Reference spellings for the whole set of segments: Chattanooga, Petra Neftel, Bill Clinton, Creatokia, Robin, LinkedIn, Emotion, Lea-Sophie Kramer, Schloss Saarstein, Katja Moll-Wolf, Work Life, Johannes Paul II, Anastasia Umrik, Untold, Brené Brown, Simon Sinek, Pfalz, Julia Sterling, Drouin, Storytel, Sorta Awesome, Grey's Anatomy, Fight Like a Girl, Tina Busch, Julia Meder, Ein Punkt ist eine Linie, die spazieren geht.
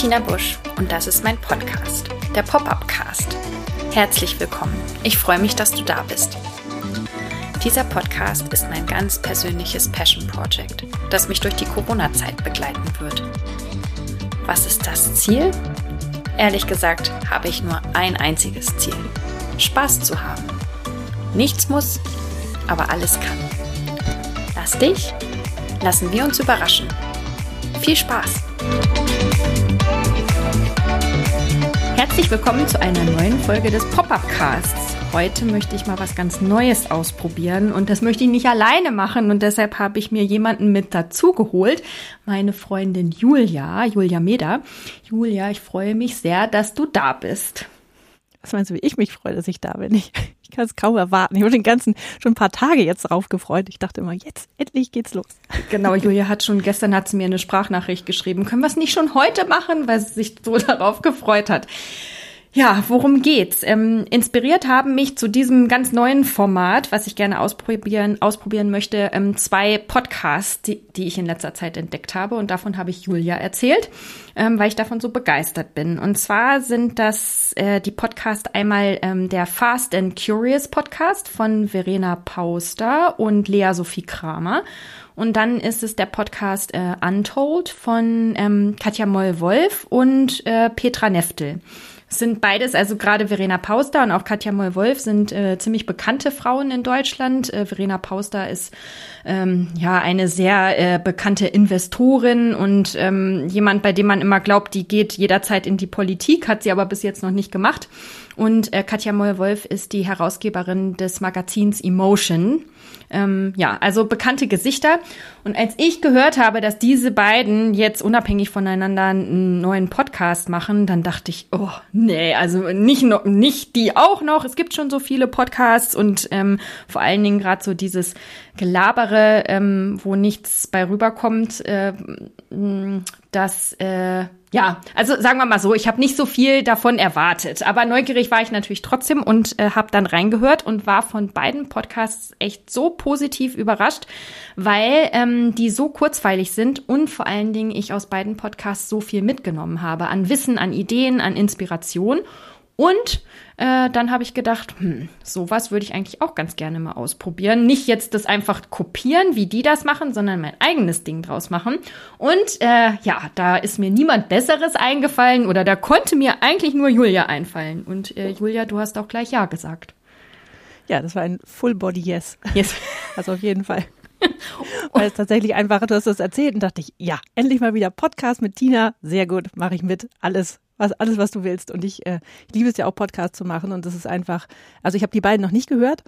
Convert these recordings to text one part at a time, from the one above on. Tina Busch und das ist mein Podcast, der Pop-Up Cast. Herzlich willkommen, ich freue mich, dass du da bist. Dieser Podcast ist mein ganz persönliches Passion Project, das mich durch die Corona-Zeit begleiten wird. Was ist das Ziel? Ehrlich gesagt habe ich nur ein einziges Ziel: Spaß zu haben. Nichts muss, aber alles kann. Lass dich, lassen wir uns überraschen. Viel Spaß! Herzlich willkommen zu einer neuen Folge des Pop-Up Casts. Heute möchte ich mal was ganz Neues ausprobieren und das möchte ich nicht alleine machen und deshalb habe ich mir jemanden mit dazu geholt, meine Freundin Julia Meder. Julia, ich freue mich sehr, dass du da bist. Was meinst du, wie ich mich freue, dass ich da bin? Ich kann es kaum erwarten. Ich habe schon ein paar Tage jetzt drauf gefreut. Ich dachte immer, jetzt endlich geht's los. Genau, Julia hat gestern mir eine Sprachnachricht geschrieben. Können wir es nicht schon heute machen, weil sie sich so darauf gefreut hat. Ja, worum geht's? Inspiriert haben mich zu diesem ganz neuen Format, was ich gerne ausprobieren möchte, zwei Podcasts, die ich in letzter Zeit entdeckt habe. Und davon habe ich Julia erzählt, weil ich davon so begeistert bin. Und zwar sind das die Podcasts einmal der Fast and Curious Podcast von Verena Pauster und Lea-Sophie Kramer. Und dann ist es der Podcast Untold von Katja Moll-Wolf und Petra Neftel. Sind beides, also gerade Verena Pauster und auch Katja Moll-Wolf sind ziemlich bekannte Frauen in Deutschland. Verena Pauster ist eine sehr bekannte Investorin und jemand, bei dem man immer glaubt, die geht jederzeit in die Politik, hat sie aber bis jetzt noch nicht gemacht. Und Katja Moll-Wolf ist die Herausgeberin des Magazins Emotion. Also bekannte Gesichter. Und als ich gehört habe, dass diese beiden jetzt unabhängig voneinander einen neuen Podcast machen, dann dachte ich, oh nee, also nicht die auch noch. Es gibt schon so viele Podcasts und vor allen Dingen gerade so dieses Gelabere, wo nichts bei rüberkommt, also sagen wir mal so, ich habe nicht so viel davon erwartet, aber neugierig war ich natürlich trotzdem und habe dann reingehört und war von beiden Podcasts echt so positiv überrascht, weil die so kurzweilig sind und vor allen Dingen ich aus beiden Podcasts so viel mitgenommen habe an Wissen, an Ideen, an Inspiration. Und dann habe ich gedacht, sowas würde ich eigentlich auch ganz gerne mal ausprobieren. Nicht jetzt das einfach kopieren, wie die das machen, sondern mein eigenes Ding draus machen. Und da ist mir niemand Besseres eingefallen oder da konnte mir eigentlich nur Julia einfallen. Und Julia, du hast auch gleich Ja gesagt. Ja, das war ein Full-Body-Yes. Yes. Also auf jeden Fall. Weil es tatsächlich einfach, du hast das erzählt und dachte ich, ja, endlich mal wieder Podcast mit Tina. Sehr gut, mache ich mit, alles, was du willst. Und ich liebe es ja auch, Podcasts zu machen. Und das ist einfach, also ich habe die beiden noch nicht gehört.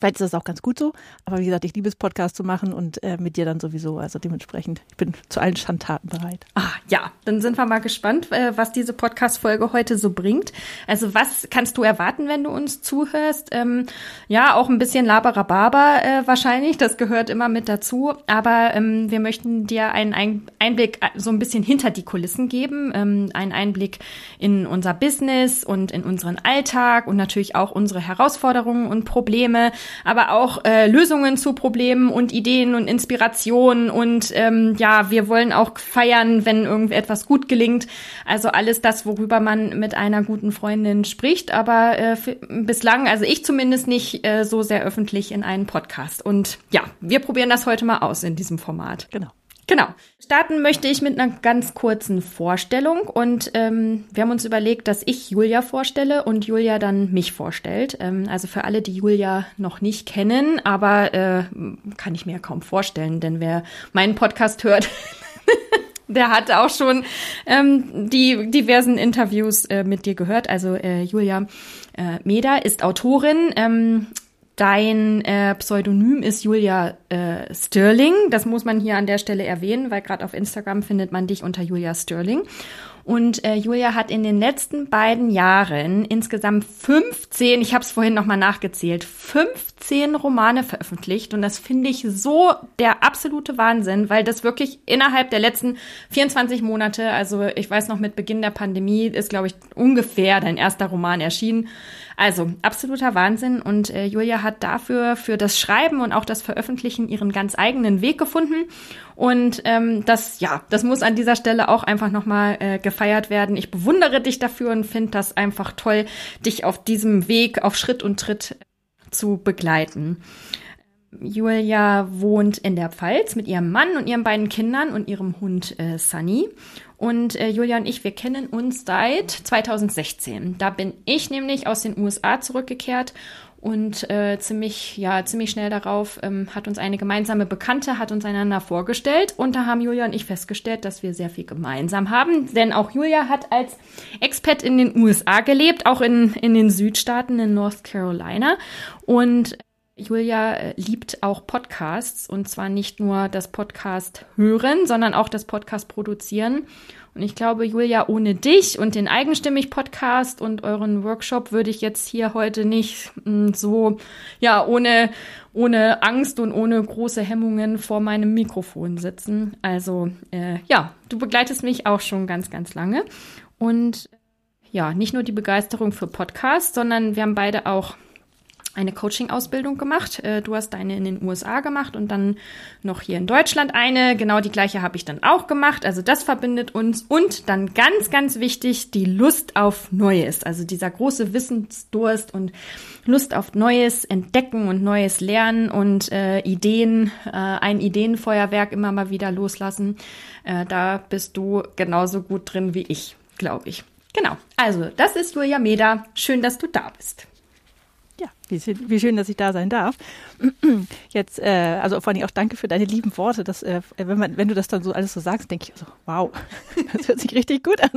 Vielleicht ist das auch ganz gut so. Aber wie gesagt, ich liebe es, Podcasts zu machen und mit dir dann sowieso. Also dementsprechend, ich bin zu allen Schandtaten bereit. Ah ja, dann sind wir mal gespannt, was diese Podcast-Folge heute so bringt. Also was kannst du erwarten, wenn du uns zuhörst? Auch ein bisschen Laberababa wahrscheinlich. Das gehört immer mit dazu. Aber wir möchten dir einen Einblick so ein bisschen hinter die Kulissen geben. Einen Einblick in unser Business und in unseren Alltag und natürlich auch unsere Herausforderungen und Probleme. Aber auch Lösungen zu Problemen und Ideen und Inspirationen und wir wollen auch feiern, wenn irgendetwas gut gelingt. Also alles das, worüber man mit einer guten Freundin spricht, aber bislang, also ich zumindest nicht so sehr öffentlich in einen Podcast. Und ja, wir probieren das heute mal aus in diesem Format. Genau. Starten möchte ich mit einer ganz kurzen Vorstellung und wir haben uns überlegt, dass ich Julia vorstelle und Julia dann mich vorstellt. Also für alle, die Julia noch nicht kennen, aber kann ich mir ja kaum vorstellen, denn wer meinen Podcast hört, der hat auch schon die diversen Interviews mit dir gehört. Also Julia Meder ist Autorin. Dein Pseudonym ist Julia Sterling. Das muss man hier an der Stelle erwähnen, weil gerade auf Instagram findet man dich unter Julia Sterling. Und Julia hat in den letzten beiden Jahren insgesamt 15, ich habe es vorhin nochmal nachgezählt, 15 Romane veröffentlicht. Und das finde ich so der absolute Wahnsinn, weil das wirklich innerhalb der letzten 24 Monate, also ich weiß noch, mit Beginn der Pandemie ist, glaube ich, ungefähr dein erster Roman erschienen. Also, absoluter Wahnsinn. Und Julia hat dafür für das Schreiben und auch das Veröffentlichen ihren ganz eigenen Weg gefunden. Und das muss an dieser Stelle auch einfach nochmal gefeiert werden. Ich bewundere dich dafür und finde das einfach toll, dich auf diesem Weg, auf Schritt und Tritt zu begleiten. Julia wohnt in der Pfalz mit ihrem Mann und ihren beiden Kindern und ihrem Hund Sunny. Und Julia und ich, wir kennen uns seit 2016. Da bin ich nämlich aus den USA zurückgekehrt und ziemlich schnell darauf hat uns eine gemeinsame Bekannte, hat uns einander vorgestellt. Und da haben Julia und ich festgestellt, dass wir sehr viel gemeinsam haben. Denn auch Julia hat als Expat in den USA gelebt, auch in den Südstaaten, in North Carolina. Und Julia liebt auch Podcasts, und zwar nicht nur das Podcast hören, sondern auch das Podcast produzieren. Und ich glaube, Julia, ohne dich und den Eigenstimmig-Podcast und euren Workshop würde ich jetzt hier heute nicht ohne Angst und ohne große Hemmungen vor meinem Mikrofon sitzen. Also du begleitest mich auch schon ganz, ganz lange. Und ja, nicht nur die Begeisterung für Podcasts, sondern wir haben beide auch eine Coaching-Ausbildung gemacht. Du hast deine in den USA gemacht und dann noch hier in Deutschland eine. Genau die gleiche habe ich dann auch gemacht. Also das verbindet uns. Und dann ganz, ganz wichtig, die Lust auf Neues. Also dieser große Wissensdurst und Lust auf Neues entdecken und Neues lernen und Ideen, ein Ideenfeuerwerk immer mal wieder loslassen. Da bist du genauso gut drin wie ich, glaube ich. Genau, also das ist Julia Meder. Schön, dass du da bist. Ja, wie schön, dass ich da sein darf. Jetzt, also vor allem auch danke für deine lieben Worte. Dass, wenn du das dann so alles so sagst, denke ich so, wow, das hört sich richtig gut an.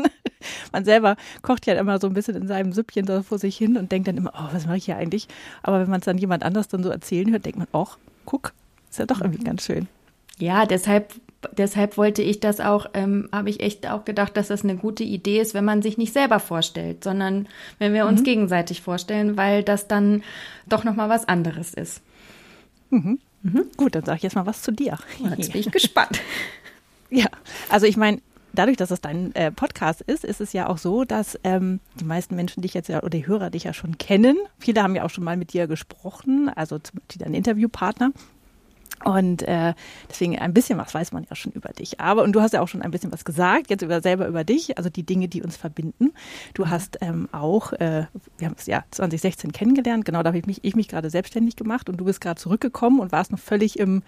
Man selber kocht ja immer so ein bisschen in seinem Süppchen da vor sich hin und denkt dann immer, oh, was mache ich hier eigentlich? Aber wenn man es dann jemand anders dann so erzählen hört, denkt man, ach, guck, ist ja doch irgendwie ganz schön. Ja, deshalb wollte ich das auch, habe ich echt auch gedacht, dass das eine gute Idee ist, wenn man sich nicht selber vorstellt, sondern wenn wir uns gegenseitig vorstellen, weil das dann doch nochmal was anderes ist. Mhm. Mhm. Gut, dann sage ich jetzt mal was zu dir. Ja, jetzt bin ich gespannt. Ja, also ich meine, dadurch, dass es dein Podcast ist, ist es ja auch so, dass die meisten Menschen dich jetzt ja oder die Hörer dich ja schon kennen. Viele haben ja auch schon mal mit dir gesprochen, also zum Beispiel dein Interviewpartner. Und deswegen ein bisschen was weiß man ja schon über dich. Aber, und du hast ja auch schon ein bisschen was gesagt, jetzt selber über dich, also die Dinge, die uns verbinden. Du hast wir haben es ja 2016 kennengelernt, genau, da habe ich mich gerade selbstständig gemacht und du bist gerade zurückgekommen und warst noch völlig im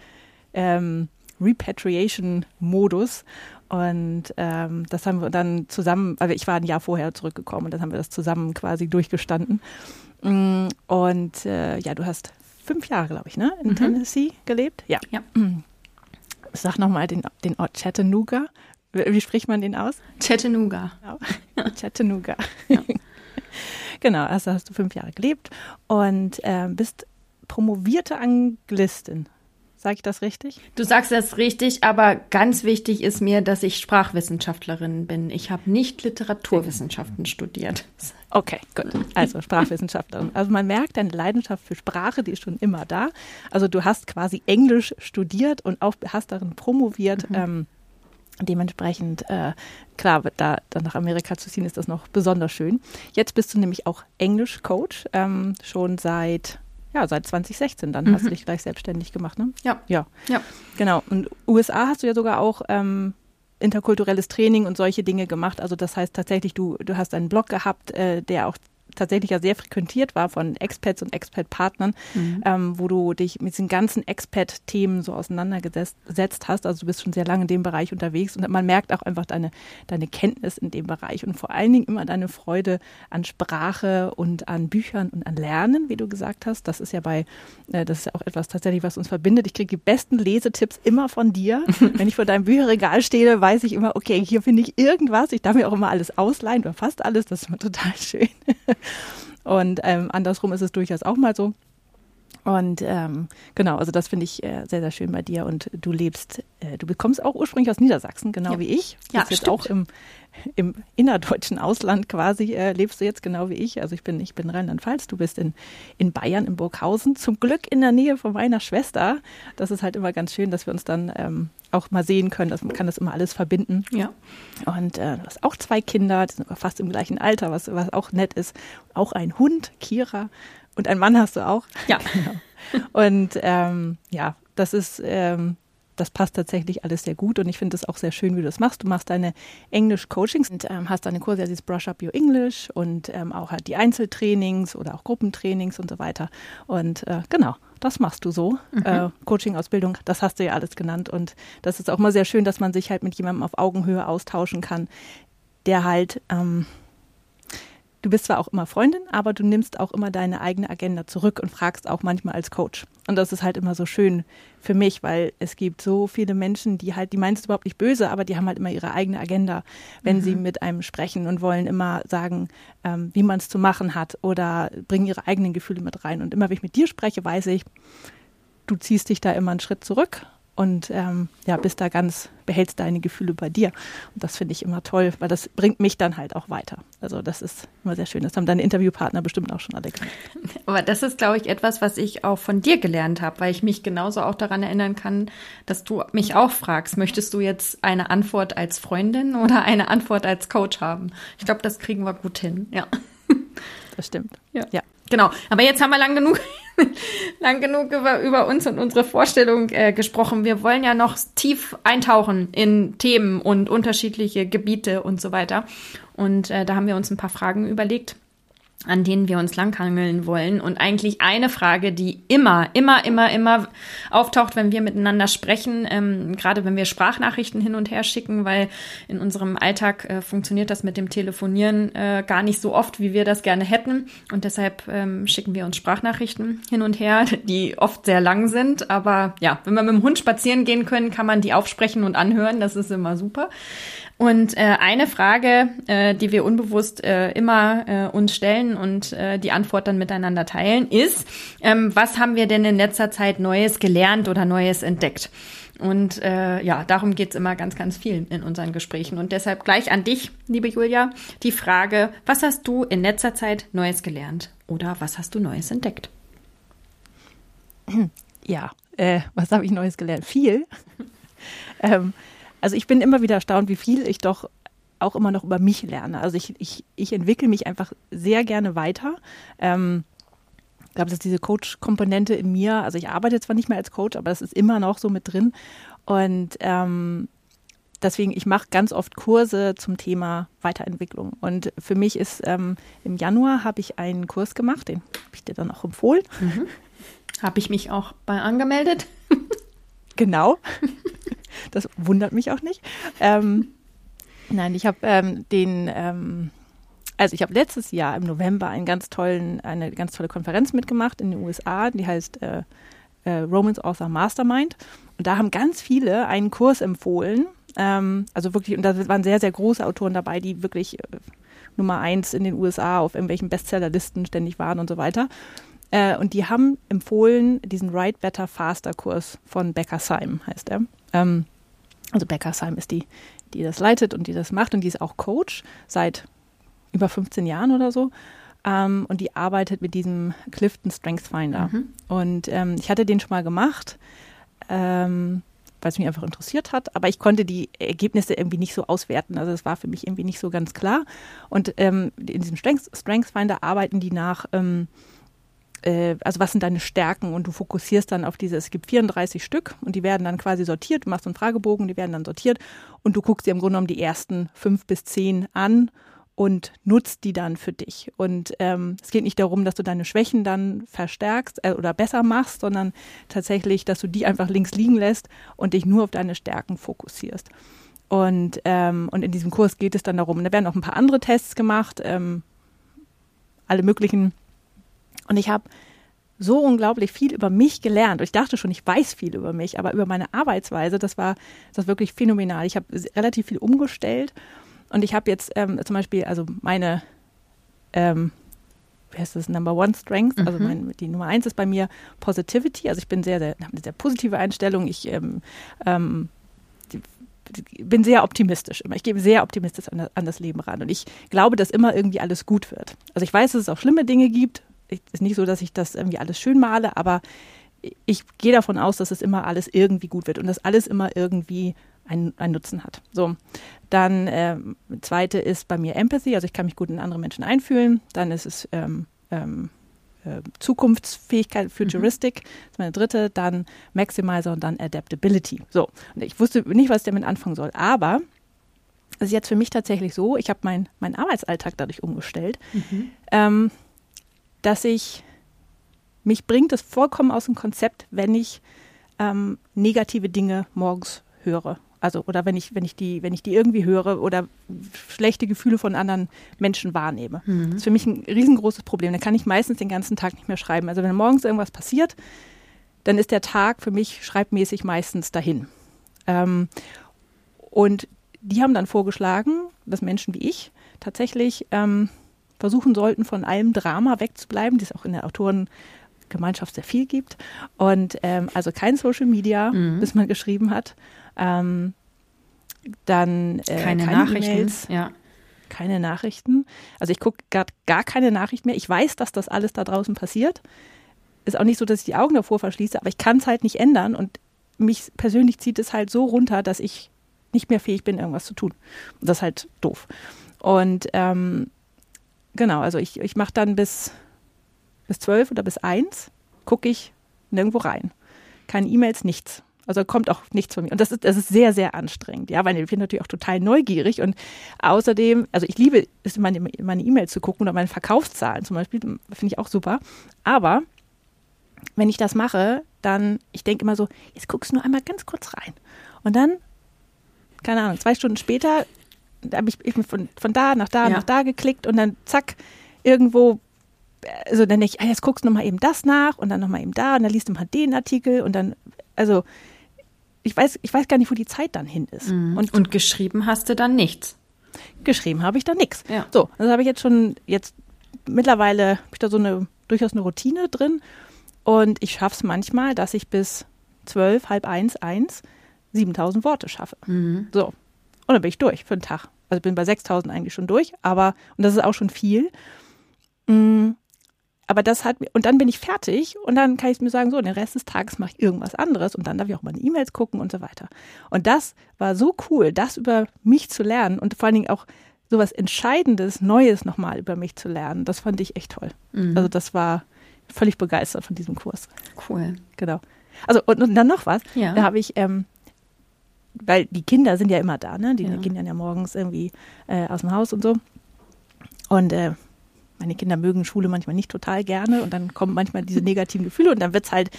Repatriation-Modus. Und das haben wir dann zusammen, weil ich war ein Jahr vorher zurückgekommen und dann haben wir das zusammen quasi durchgestanden. Und du hast 5 Jahre, glaube ich, ne? In Tennessee gelebt? Ja. Ja. Sag nochmal den Ort Chattanooga. Wie spricht man den aus? Chattanooga. Genau. Chattanooga. Ja. Genau, also hast du 5 Jahre gelebt und bist promovierte Anglistin. Sage ich das richtig? Du sagst das richtig, aber ganz wichtig ist mir, dass ich Sprachwissenschaftlerin bin. Ich habe nicht Literaturwissenschaften studiert. Okay, gut. Also Sprachwissenschaftlerin. Also man merkt, deine Leidenschaft für Sprache, die ist schon immer da. Also du hast quasi Englisch studiert und auch hast darin promoviert. Dementsprechend, klar, da dann nach Amerika zu ziehen, ist das noch besonders schön. Jetzt bist du nämlich auch Englisch-Coach, schon seit 2016 dann hast du dich gleich selbstständig gemacht, ne? Ja. Genau. Und USA hast du ja sogar auch interkulturelles Training und solche Dinge gemacht. Also das heißt tatsächlich, du hast einen Blog gehabt, der auch tatsächlich ja sehr frequentiert war von Expats und Expat-Partnern, wo du dich mit diesen ganzen Expat-Themen so auseinandergesetzt hast. Also du bist schon sehr lange in dem Bereich unterwegs und man merkt auch einfach deine Kenntnis in dem Bereich und vor allen Dingen immer deine Freude an Sprache und an Büchern und an Lernen, wie du gesagt hast. Das ist ja das ist ja auch etwas tatsächlich, was uns verbindet. Ich kriege die besten Lesetipps immer von dir. Wenn ich vor deinem Bücherregal stehe, weiß ich immer, okay, hier finde ich irgendwas. Ich darf mir auch immer alles ausleihen oder fast alles. Das ist immer total schön. Und andersrum ist es durchaus auch mal so, Und genau, also das finde ich sehr, sehr schön bei dir. Und du lebst, du kommst auch ursprünglich aus Niedersachsen, genau wie ich. Du bist jetzt auch im innerdeutschen Ausland quasi, lebst du jetzt genau wie ich. Also ich bin Rheinland-Pfalz, du bist in Bayern, in Burghausen. Zum Glück in der Nähe von meiner Schwester. Das ist halt immer ganz schön, dass wir uns dann auch mal sehen können. Man kann das immer alles verbinden. Ja. Und du hast auch 2 Kinder, die sind fast im gleichen Alter, was auch nett ist. Auch ein Hund, Kira. Und einen Mann hast du auch? Ja. Genau. Und ja, das ist, das passt tatsächlich alles sehr gut und ich finde es auch sehr schön, wie du das machst. Du machst deine Englisch-Coachings und hast deine Kurse, also das Brush Up Your English und auch halt die Einzeltrainings oder auch Gruppentrainings und so weiter. Und genau, das machst du so. Mhm. Coaching-Ausbildung, das hast du ja alles genannt und das ist auch mal sehr schön, dass man sich halt mit jemandem auf Augenhöhe austauschen kann, der halt... Du bist zwar auch immer Freundin, aber du nimmst auch immer deine eigene Agenda zurück und fragst auch manchmal als Coach. Und das ist halt immer so schön für mich, weil es gibt so viele Menschen, die halt, die meinst du überhaupt nicht böse, aber die haben halt immer ihre eigene Agenda, wenn sie mit einem sprechen und wollen immer sagen, wie man es zu machen hat oder bringen ihre eigenen Gefühle mit rein. Und immer, wenn ich mit dir spreche, weiß ich, du ziehst dich da immer einen Schritt zurück und ja, bist da ganz, behältst deine Gefühle bei dir. Und das finde ich immer toll, weil das bringt mich dann halt auch weiter. Also das ist immer sehr schön. Das haben deine Interviewpartner bestimmt auch schon alle gemacht. Aber das ist, glaube ich, etwas, was ich auch von dir gelernt habe, weil ich mich genauso auch daran erinnern kann, dass du mich auch fragst, möchtest du jetzt eine Antwort als Freundin oder eine Antwort als Coach haben? Ich glaube, das kriegen wir gut hin, ja. Das stimmt, ja. Genau, aber jetzt haben wir lang genug über uns und unsere Vorstellung gesprochen. Wir wollen ja noch tief eintauchen in Themen und unterschiedliche Gebiete und so weiter. Und da haben wir uns ein paar Fragen überlegt, an denen wir uns langhangeln wollen. Und eigentlich eine Frage, die immer auftaucht, wenn wir miteinander sprechen, gerade wenn wir Sprachnachrichten hin und her schicken, weil in unserem Alltag funktioniert das mit dem Telefonieren gar nicht so oft, wie wir das gerne hätten. Und deshalb schicken wir uns Sprachnachrichten hin und her, die oft sehr lang sind. Aber ja, wenn wir mit dem Hund spazieren gehen können, kann man die aufsprechen und anhören. Das ist immer super. Und eine Frage, die wir unbewusst immer uns stellen und die Antwort dann miteinander teilen, ist, was haben wir denn in letzter Zeit Neues gelernt oder Neues entdeckt? Und ja, darum geht's immer ganz, ganz viel in unseren Gesprächen. Und deshalb gleich an dich, liebe Julia, die Frage, was hast du in letzter Zeit Neues gelernt oder was hast du Neues entdeckt? Ja, was habe ich Neues gelernt? Viel. Also ich bin immer wieder erstaunt, wie viel ich doch auch immer noch über mich lerne. Also ich entwickle mich einfach sehr gerne weiter. Ich glaube, das ist diese Coach-Komponente in mir. Also ich arbeite zwar nicht mehr als Coach, aber das ist immer noch so mit drin. Und deswegen, ich mache ganz oft Kurse zum Thema Weiterentwicklung. Und für mich ist, im Januar habe ich einen Kurs gemacht, den habe ich dir dann auch empfohlen. Mhm. Habe ich mich auch bei angemeldet. Genau. Das wundert mich auch nicht. Nein, ich habe ich habe letztes Jahr im November eine ganz tolle Konferenz mitgemacht in den USA, die heißt Romance Author Mastermind. Und da haben ganz viele einen Kurs empfohlen. Also wirklich, und da waren sehr, sehr große Autoren dabei, die wirklich Nummer 1 in den USA auf irgendwelchen Bestsellerlisten ständig waren und so weiter. Und die haben empfohlen diesen Write Better Faster Kurs von Becker Syme, heißt er. Also Becker Syme ist die das leitet und die das macht und die ist auch Coach seit über 15 Jahren oder so. Und die arbeitet mit diesem Clifton Strength Finder. Mhm. Und ich hatte den schon mal gemacht, weil es mich einfach interessiert hat, aber ich konnte die Ergebnisse irgendwie nicht so auswerten. Also das war für mich irgendwie nicht so ganz klar. Und in diesem Strength Finder arbeiten die nach also was sind deine Stärken und du fokussierst dann auf diese, es gibt 34 Stück und die werden dann quasi sortiert, du machst einen Fragebogen, die werden dann sortiert und du guckst dir im Grunde genommen die ersten 5 bis 10 an und nutzt die dann für dich. Und es geht nicht darum, dass du deine Schwächen dann verstärkst oder besser machst, sondern tatsächlich, dass du die einfach links liegen lässt und dich nur auf deine Stärken fokussierst. Und in diesem Kurs geht es dann darum, und da werden auch ein paar andere Tests gemacht, alle möglichen. Und ich habe so unglaublich viel über mich gelernt. Und ich dachte schon, ich weiß viel über mich, aber über meine Arbeitsweise, das war wirklich phänomenal. Ich habe relativ viel umgestellt und ich habe jetzt zum Beispiel, also meine heißt das, Number One Strength, also die Nummer 1 ist bei mir Positivity, also ich bin habe eine sehr positive Einstellung, ich bin sehr optimistisch immer. Ich gehe sehr optimistisch an das Leben ran und ich glaube, dass immer irgendwie alles gut wird. Also ich weiß, dass es auch schlimme Dinge gibt. Es ist nicht so, dass ich das irgendwie alles schön male, aber ich gehe davon aus, dass es immer alles irgendwie gut wird und dass alles immer irgendwie einen Nutzen hat. So, dann zweite ist bei mir Empathy, also ich kann mich gut in andere Menschen einfühlen. Dann ist es Zukunftsfähigkeit, Futuristic, das ist meine dritte, dann Maximizer und dann Adaptability. So, und ich wusste nicht, was ich damit anfangen soll, aber es ist jetzt für mich tatsächlich so, ich habe meinen Arbeitsalltag dadurch umgestellt, dass mich bringt das vollkommen aus dem Konzept, wenn ich negative Dinge morgens höre. Also, oder wenn ich die irgendwie höre oder schlechte Gefühle von anderen Menschen wahrnehme. Mhm. Das ist für mich ein riesengroßes Problem. Da kann ich meistens den ganzen Tag nicht mehr schreiben. Also wenn morgens irgendwas passiert, dann ist der Tag für mich schreibmäßig meistens dahin. Und die haben dann vorgeschlagen, dass Menschen wie ich tatsächlich versuchen sollten, von allem Drama wegzubleiben, das es auch in der Autorengemeinschaft sehr viel gibt. Und also kein Social Media, bis man geschrieben hat. Keine Nachrichten. E-Mails, ja. Keine Nachrichten. Also ich gucke gerade gar keine Nachricht mehr. Ich weiß, dass das alles da draußen passiert. Ist auch nicht so, dass ich die Augen davor verschließe, aber ich kann es halt nicht ändern und mich persönlich zieht es halt so runter, dass ich nicht mehr fähig bin, irgendwas zu tun. Und das ist halt doof. Und genau, also ich mache dann bis 12 oder bis 1 gucke ich nirgendwo rein. Keine E-Mails, nichts. Also kommt auch nichts von mir. Und das ist sehr, sehr anstrengend. Ja, weil ich bin natürlich auch total neugierig. Und außerdem, also ich liebe es, meine E-Mails zu gucken oder meine Verkaufszahlen zum Beispiel, finde ich auch super. Aber wenn ich das mache, dann, ich denke immer so, jetzt guckst du nur einmal ganz kurz rein. Und dann, keine Ahnung, 2 Stunden später, da habe ich eben von da nach da, nach da geklickt und dann zack, irgendwo, also dann denke ich, jetzt guckst du nochmal eben das nach und dann nochmal eben da und dann liest du mal den Artikel und dann, also ich weiß gar nicht, wo die Zeit dann hin ist. Mhm. Und geschrieben hast du dann nichts? Geschrieben habe ich dann nichts. Ja. So, das habe ich jetzt mittlerweile habe ich da so durchaus eine Routine drin und ich schaffe es manchmal, dass ich bis 12, 12:30, 1:00, 7.000 Worte schaffe. Mhm. So, und dann bin ich durch für den Tag. Also bin bei 6.000 eigentlich schon durch, aber, und das ist auch schon viel, aber das hat mir, und dann bin ich fertig und dann kann ich mir sagen, so, den Rest des Tages mache ich irgendwas anderes und dann darf ich auch meine E-Mails gucken und so weiter. Und das war so cool, das über mich zu lernen und vor allen Dingen auch sowas Entscheidendes, Neues nochmal über mich zu lernen. Das fand ich echt toll. Mhm. Also das war völlig begeistert von diesem Kurs. Cool. Genau. Also und dann noch was, ja. Da habe ich, weil die Kinder sind ja immer da, ne? Die gehen dann ja morgens irgendwie aus dem Haus und so. Und meine Kinder mögen Schule manchmal nicht total gerne und dann kommen manchmal diese negativen Gefühle und dann wird es halt,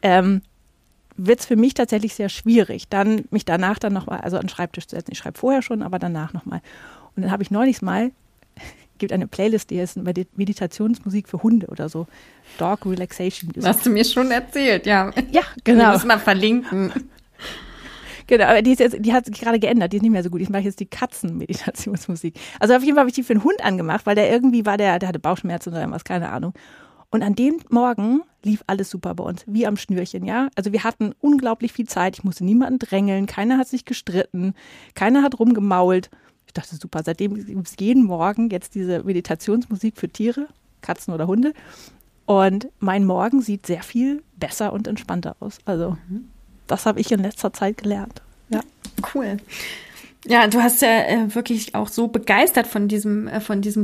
für mich tatsächlich sehr schwierig, dann mich danach dann nochmal, also an den Schreibtisch zu setzen. Ich schreibe vorher schon, aber danach nochmal. Und dann habe ich neulich mal, gibt eine Playlist, die ist Meditationsmusik für Hunde oder so. Dog Relaxation Music. Hast du mir schon erzählt, ja. Ja, genau. Wir müssen mal verlinken. Genau, aber die hat sich gerade geändert, die ist nicht mehr so gut. Ich mache jetzt die Katzenmeditationsmusik. Also auf jeden Fall habe ich die für einen Hund angemacht, weil der hatte Bauchschmerzen oder irgendwas, keine Ahnung. Und an dem Morgen lief alles super bei uns, wie am Schnürchen, ja. Also wir hatten unglaublich viel Zeit, ich musste niemanden drängeln, keiner hat sich gestritten, keiner hat rumgemault. Ich dachte, super, seitdem gibt es jeden Morgen jetzt diese Meditationsmusik für Tiere, Katzen oder Hunde. Und mein Morgen sieht sehr viel besser und entspannter aus, also... Mhm. Das habe ich in letzter Zeit gelernt. Ja, cool. Ja, du hast ja wirklich auch so begeistert von diesem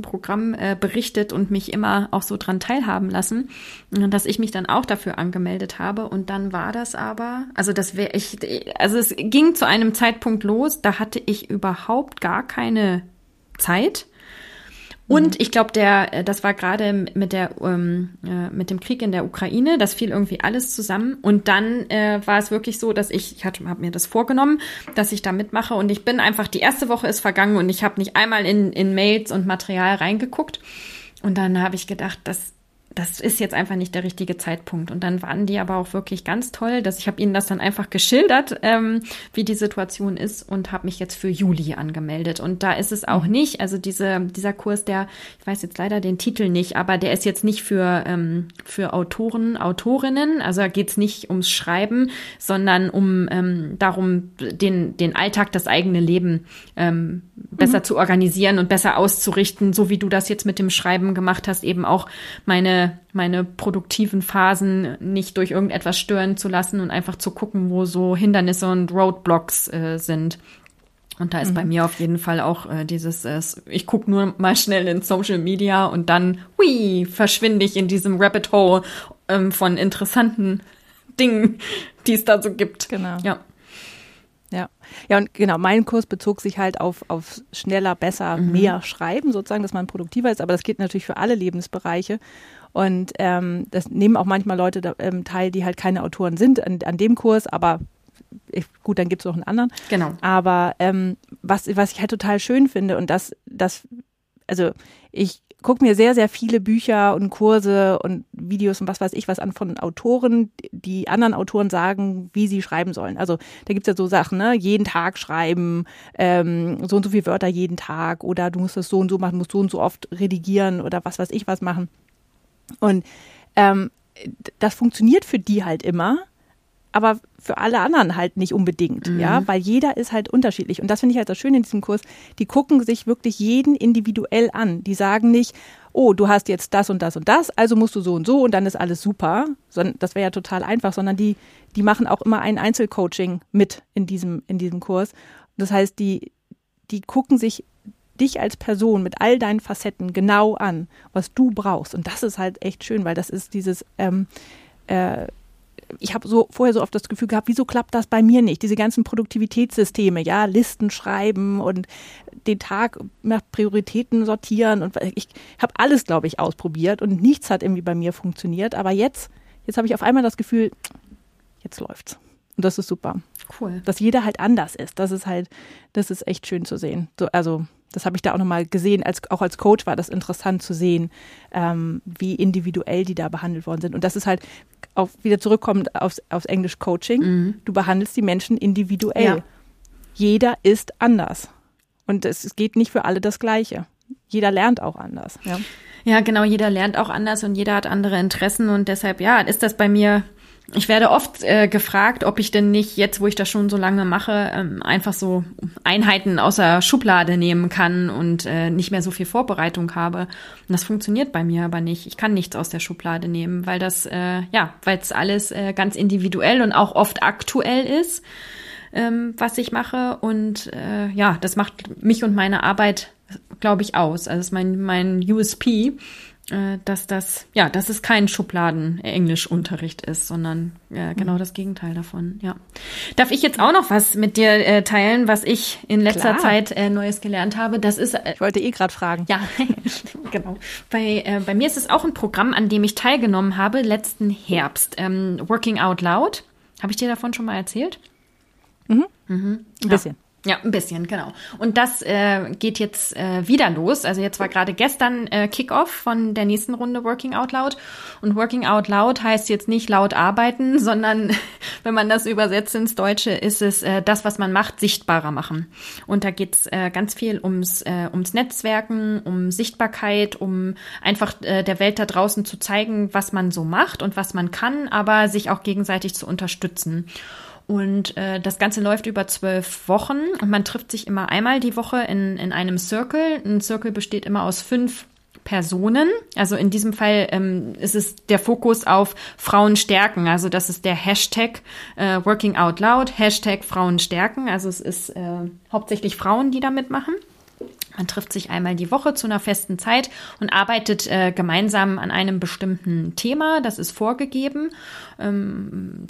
Programm berichtet und mich immer auch so dran teilhaben lassen, dass ich mich dann auch dafür angemeldet habe. Und dann war das aber, es ging zu einem Zeitpunkt los, da hatte ich überhaupt gar keine Zeit. Und ich glaube, das war gerade mit dem Krieg in der Ukraine, das fiel irgendwie alles zusammen. Und dann war es wirklich so, dass ich habe mir das vorgenommen, dass ich da mitmache. Und ich bin einfach, die erste Woche ist vergangen und ich habe nicht einmal in Mails und Material reingeguckt. Und dann habe ich gedacht, das das ist jetzt einfach nicht der richtige Zeitpunkt. Und dann waren die aber auch wirklich ganz toll, dass ich habe ihnen das dann einfach geschildert, wie die Situation ist, und habe mich jetzt für Juli angemeldet. Und da ist es auch nicht, also dieser Kurs, der, ich weiß jetzt leider den Titel nicht, aber der ist jetzt nicht für Autoren, Autorinnen, also da geht's nicht ums Schreiben, sondern um darum, den Alltag, das eigene Leben besser zu organisieren und besser auszurichten, so wie du das jetzt mit dem Schreiben gemacht hast, eben auch meine produktiven Phasen nicht durch irgendetwas stören zu lassen und einfach zu gucken, wo so Hindernisse und Roadblocks sind. Und da ist bei mir auf jeden Fall auch dieses, ich gucke nur mal schnell in Social Media und dann verschwinde ich in diesem Rabbit Hole von interessanten Dingen, die es da so gibt. Genau. Ja, und genau, mein Kurs bezog sich halt auf schneller, besser, mehr Schreiben sozusagen, dass man produktiver ist, aber das geht natürlich für alle Lebensbereiche. Und das nehmen auch manchmal Leute teil, die halt keine Autoren sind an dem Kurs, aber gut, dann gibt es noch einen anderen. Genau. Aber was ich halt total schön finde, und also ich gucke mir sehr, sehr viele Bücher und Kurse und Videos und was weiß ich was an von Autoren, die anderen Autoren sagen, wie sie schreiben sollen. Also da gibt es ja so Sachen, ne? Jeden Tag schreiben, so und so viele Wörter jeden Tag, oder du musst das so und so machen, musst so und so oft redigieren oder was weiß ich was machen. Und das funktioniert für die halt immer, aber für alle anderen halt nicht unbedingt, ja, weil jeder ist halt unterschiedlich. Und das finde ich halt das Schöne in diesem Kurs, die gucken sich wirklich jeden individuell an. Die sagen nicht, oh, du hast jetzt das und das und das, also musst du so und so und dann ist alles super. Das wäre ja total einfach, sondern die machen auch immer ein Einzelcoaching mit in diesem Kurs. Das heißt, die gucken sich dich als Person mit all deinen Facetten genau an, was du brauchst. Und das ist halt echt schön, weil das ist dieses ich habe vorher so oft das Gefühl gehabt, wieso klappt das bei mir nicht? Diese ganzen Produktivitätssysteme, ja, Listen schreiben und den Tag nach Prioritäten sortieren. Und ich habe alles, glaube ich, ausprobiert und nichts hat irgendwie bei mir funktioniert. Aber jetzt habe ich auf einmal das Gefühl, jetzt läuft's. Und das ist super. Cool. Dass jeder halt anders ist. Das ist echt schön zu sehen. So, also das habe ich da auch nochmal gesehen, auch als Coach war das interessant zu sehen, wie individuell die da behandelt worden sind. Und das ist halt wieder zurückkommend aufs Englisch Coaching. Mhm. Du behandelst die Menschen individuell. Ja. Jeder ist anders. Und es geht nicht für alle das Gleiche. Jeder lernt auch anders. Ja, genau. Jeder lernt auch anders und jeder hat andere Interessen. Und deshalb, ja, ist das bei mir. Ich werde oft gefragt, ob ich denn nicht jetzt, wo ich das schon so lange mache, einfach so Einheiten aus der Schublade nehmen kann und nicht mehr so viel Vorbereitung habe. Und das funktioniert bei mir aber nicht. Ich kann nichts aus der Schublade nehmen, weil weil es alles ganz individuell und auch oft aktuell ist, was ich mache. Und das macht mich und meine Arbeit, glaube ich, aus. Also das ist mein USP. Dass es kein Schubladen-Englischunterricht ist, sondern genau das Gegenteil davon, ja. Darf ich jetzt auch noch was mit dir teilen, was ich in letzter Zeit Neues gelernt habe? Das ist ich wollte gerade fragen. Ja, genau. Bei mir ist es auch ein Programm, an dem ich teilgenommen habe letzten Herbst. Working Out Loud. Habe ich dir davon schon mal erzählt? Mhm. Ein bisschen. Ja, ein bisschen, genau. Und das geht jetzt wieder los. Also jetzt war gerade gestern Kickoff von der nächsten Runde Working Out Loud. Und Working Out Loud heißt jetzt nicht laut arbeiten, sondern wenn man das übersetzt ins Deutsche, ist es das, was man macht, sichtbarer machen. Und da geht's ganz viel ums Netzwerken, um Sichtbarkeit, um einfach der Welt da draußen zu zeigen, was man so macht und was man kann, aber sich auch gegenseitig zu unterstützen. Und das Ganze läuft über 12 Wochen und man trifft sich immer einmal die Woche in einem Circle. Ein Circle besteht immer aus 5 Personen. Also in diesem Fall ist es der Fokus auf Frauen stärken. Also das ist der Hashtag Working Out Loud, Hashtag Frauen stärken. Also es ist hauptsächlich Frauen, die da mitmachen. Man trifft sich einmal die Woche zu einer festen Zeit und arbeitet gemeinsam an einem bestimmten Thema, das ist vorgegeben,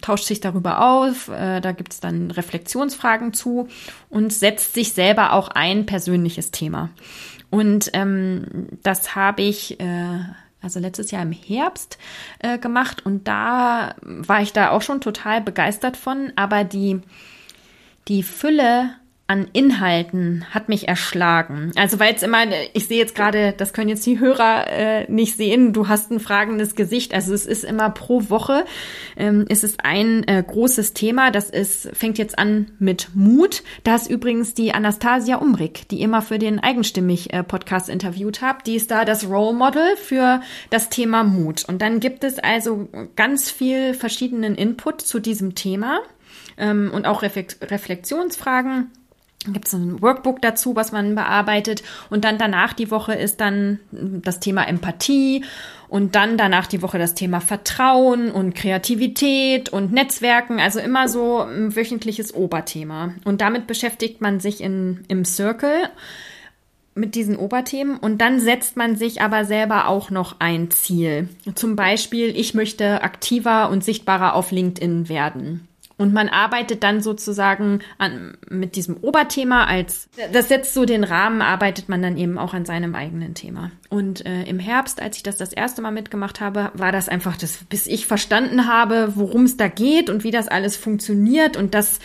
tauscht sich darüber auf, da gibt's dann Reflexionsfragen zu und setzt sich selber auch ein persönliches Thema. Und das habe ich also letztes Jahr im Herbst gemacht und da war ich da auch schon total begeistert von, aber die Fülle an Inhalten hat mich erschlagen. Also weil es immer, ich sehe jetzt gerade, das können jetzt die Hörer nicht sehen, du hast ein fragendes Gesicht. Also es ist immer pro Woche, es ist ein großes Thema. Das ist fängt jetzt an mit Mut. Da ist übrigens die Anastasia Umrik, die immer für den Eigenstimmig-Podcast interviewt habe. Die ist da das Role Model für das Thema Mut. Und dann gibt es also ganz viel verschiedenen Input zu diesem Thema und auch Reflexionsfragen. Dann gibt es ein Workbook dazu, was man bearbeitet. Und dann danach die Woche ist dann das Thema Empathie. Und dann danach die Woche das Thema Vertrauen und Kreativität und Netzwerken. Also immer so ein wöchentliches Oberthema. Und damit beschäftigt man sich im Circle mit diesen Oberthemen. Und dann setzt man sich aber selber auch noch ein Ziel. Zum Beispiel, ich möchte aktiver und sichtbarer auf LinkedIn werden. Und man arbeitet dann sozusagen mit diesem Oberthema als, das setzt so den Rahmen, arbeitet man dann eben auch an seinem eigenen Thema. Und im Herbst, als ich das erste Mal mitgemacht habe, war das einfach das, bis ich verstanden habe, worum es da geht und wie das alles funktioniert und dass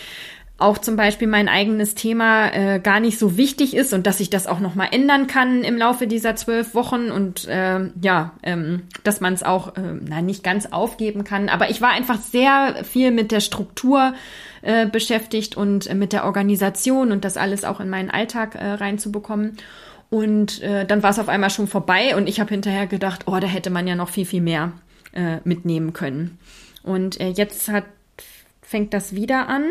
auch zum Beispiel mein eigenes Thema gar nicht so wichtig ist und dass ich das auch nochmal ändern kann im Laufe dieser 12 Wochen und dass man es auch nicht ganz aufgeben kann. Aber ich war einfach sehr viel mit der Struktur beschäftigt und mit der Organisation und das alles auch in meinen Alltag reinzubekommen. Und dann war es auf einmal schon vorbei und ich habe hinterher gedacht, da hätte man ja noch viel, viel mehr mitnehmen können. Und jetzt fängt das wieder an.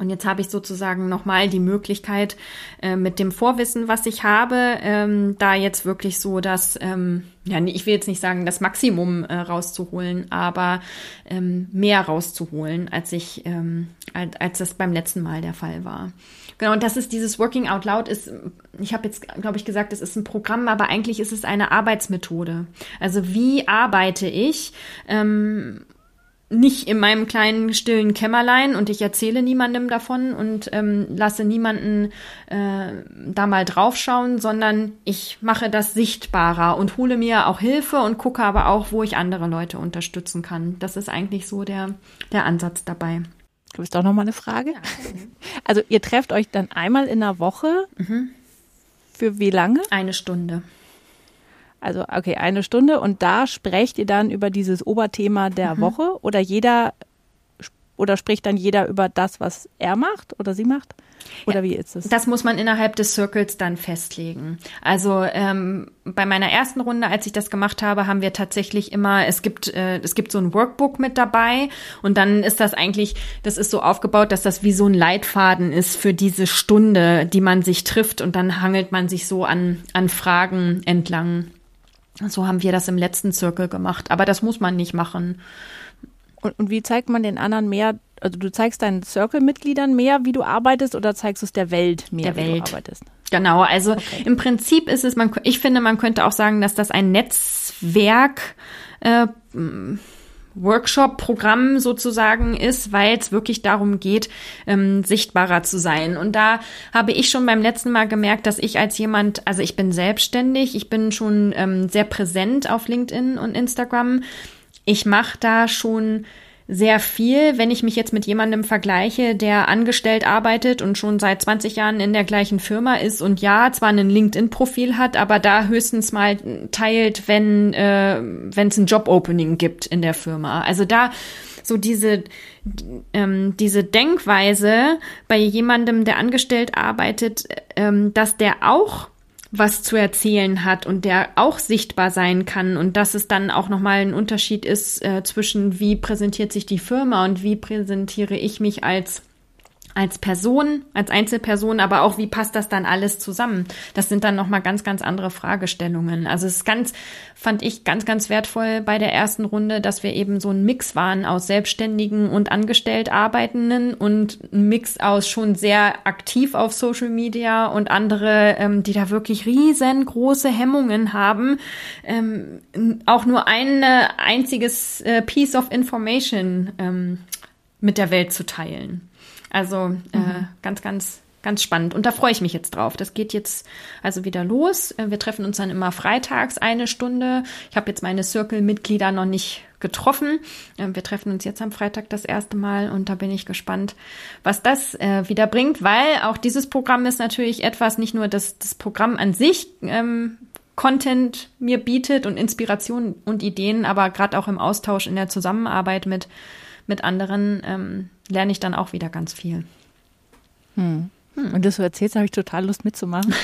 Und jetzt habe ich sozusagen nochmal die Möglichkeit, mit dem Vorwissen, was ich habe, da jetzt wirklich so das, ich will jetzt nicht sagen, das Maximum rauszuholen, aber mehr rauszuholen, als das beim letzten Mal der Fall war. Genau, und das ist dieses Working Out Loud ist, ich habe jetzt, glaube ich, gesagt, es ist ein Programm, aber eigentlich ist es eine Arbeitsmethode. Also wie arbeite ich, nicht in meinem kleinen, stillen Kämmerlein und ich erzähle niemandem davon und lasse niemanden da mal draufschauen, sondern ich mache das sichtbarer und hole mir auch Hilfe und gucke aber auch, wo ich andere Leute unterstützen kann. Das ist eigentlich so der Ansatz dabei. Du hast auch nochmal eine Frage? Ja, okay. Also ihr trefft euch dann einmal in der Woche. Mhm. Für wie lange? 1 Stunde. Also, okay, 1 Stunde und da sprecht ihr dann über dieses Oberthema der Woche oder spricht dann jeder über das, was er macht oder sie macht? Oder wie ist das? Das muss man innerhalb des Circles dann festlegen. Also bei meiner ersten Runde, als ich das gemacht habe, haben wir tatsächlich immer, es gibt so ein Workbook mit dabei und dann ist das eigentlich, das ist so aufgebaut, dass das wie so ein Leitfaden ist für diese Stunde, die man sich trifft und dann hangelt man sich so an Fragen entlang. So haben wir das im letzten Circle gemacht, aber das muss man nicht machen. Und wie zeigt man den anderen mehr, also du zeigst deinen Circle-Mitgliedern mehr, wie du arbeitest, oder zeigst du es der Welt mehr, wie du arbeitest? Genau, also okay. Im Prinzip ist es, ich finde, man könnte auch sagen, dass das ein Netzwerk-Workshop-Programm sozusagen ist, weil es wirklich darum geht, sichtbarer zu sein. Und da habe ich schon beim letzten Mal gemerkt, dass ich als jemand, also ich bin selbstständig, ich bin schon sehr präsent auf LinkedIn und Instagram. Ich mache da schon sehr viel, wenn ich mich jetzt mit jemandem vergleiche, der angestellt arbeitet und schon seit 20 Jahren in der gleichen Firma ist und ja, zwar ein LinkedIn-Profil hat, aber da höchstens mal teilt, wenn es ein Job-Opening gibt in der Firma. Also da so diese Denkweise bei jemandem, der angestellt arbeitet, dass der auch was zu erzählen hat und der auch sichtbar sein kann und dass es dann auch nochmal ein Unterschied ist zwischen wie präsentiert sich die Firma und wie präsentiere ich mich als Person, als Einzelperson, aber auch wie passt das dann alles zusammen? Das sind dann nochmal ganz, ganz andere Fragestellungen. Also es ist fand ich ganz, ganz wertvoll bei der ersten Runde, dass wir eben so ein Mix waren aus Selbstständigen und angestellt Arbeitenden und ein Mix aus schon sehr aktiv auf Social Media und andere, die da wirklich riesengroße Hemmungen haben, auch nur ein einziges Piece of Information mit der Welt zu teilen. Also ganz, ganz, ganz spannend. Und da freue ich mich jetzt drauf. Das geht jetzt also wieder los. Wir treffen uns dann immer freitags 1 Stunde. Ich habe jetzt meine Circle-Mitglieder noch nicht getroffen. Wir treffen uns jetzt am Freitag das erste Mal und da bin ich gespannt, was das wieder bringt, weil auch dieses Programm ist natürlich etwas, nicht nur das Programm an sich Content mir bietet und Inspirationen und Ideen, aber gerade auch im Austausch, in der Zusammenarbeit mit anderen lerne ich dann auch wieder ganz viel. Und das du erzählst, habe ich total Lust mitzumachen.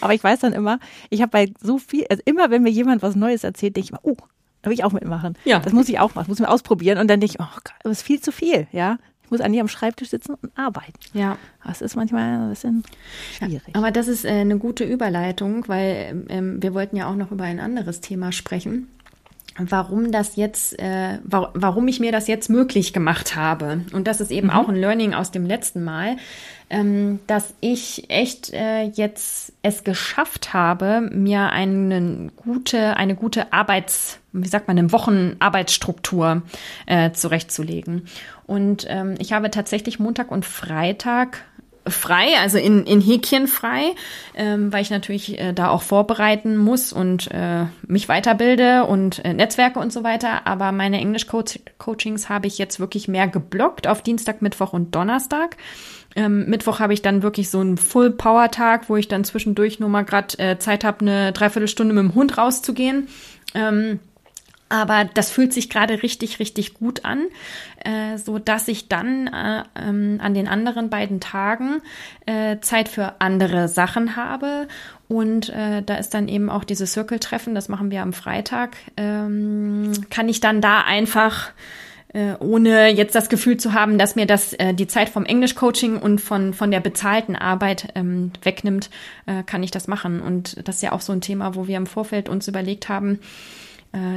Aber ich weiß dann immer, ich habe bei so viel, also immer wenn mir jemand was Neues erzählt, denke ich immer, oh, da will ich auch mitmachen. Ja. Das muss ich auch machen, das muss ich mir ausprobieren. Und dann denke ich, oh Gott, das ist viel zu viel, ja. Ich muss an dir am Schreibtisch sitzen und arbeiten. Ja. Das ist manchmal ein bisschen schwierig. Ja, aber das ist eine gute Überleitung, weil wir wollten ja auch noch über ein anderes Thema sprechen. Warum ich mir das jetzt möglich gemacht habe. Und das ist eben auch ein Learning aus dem letzten Mal, dass ich echt jetzt es geschafft habe, mir eine gute Wochenarbeitsstruktur zurechtzulegen. Und ich habe tatsächlich Montag und Freitag frei, also in Häkchen frei, weil ich natürlich da auch vorbereiten muss und mich weiterbilde und Netzwerke und so weiter. Aber meine Englisch-Coachings habe ich jetzt wirklich mehr geblockt auf Dienstag, Mittwoch und Donnerstag. Mittwoch habe ich dann wirklich so einen Full-Power-Tag, wo ich dann zwischendurch nur mal gerade Zeit habe, eine Dreiviertelstunde mit dem Hund rauszugehen. Aber das fühlt sich gerade richtig, richtig gut an, so dass ich dann an den anderen beiden Tagen Zeit für andere Sachen habe. Und da ist dann eben auch dieses Circle-Treffen, das machen wir am Freitag, kann ich dann da einfach, ohne jetzt das Gefühl zu haben, dass mir das die Zeit vom Englisch-Coaching und von der bezahlten Arbeit wegnimmt, kann ich das machen. Und das ist ja auch so ein Thema, wo wir im Vorfeld uns überlegt haben,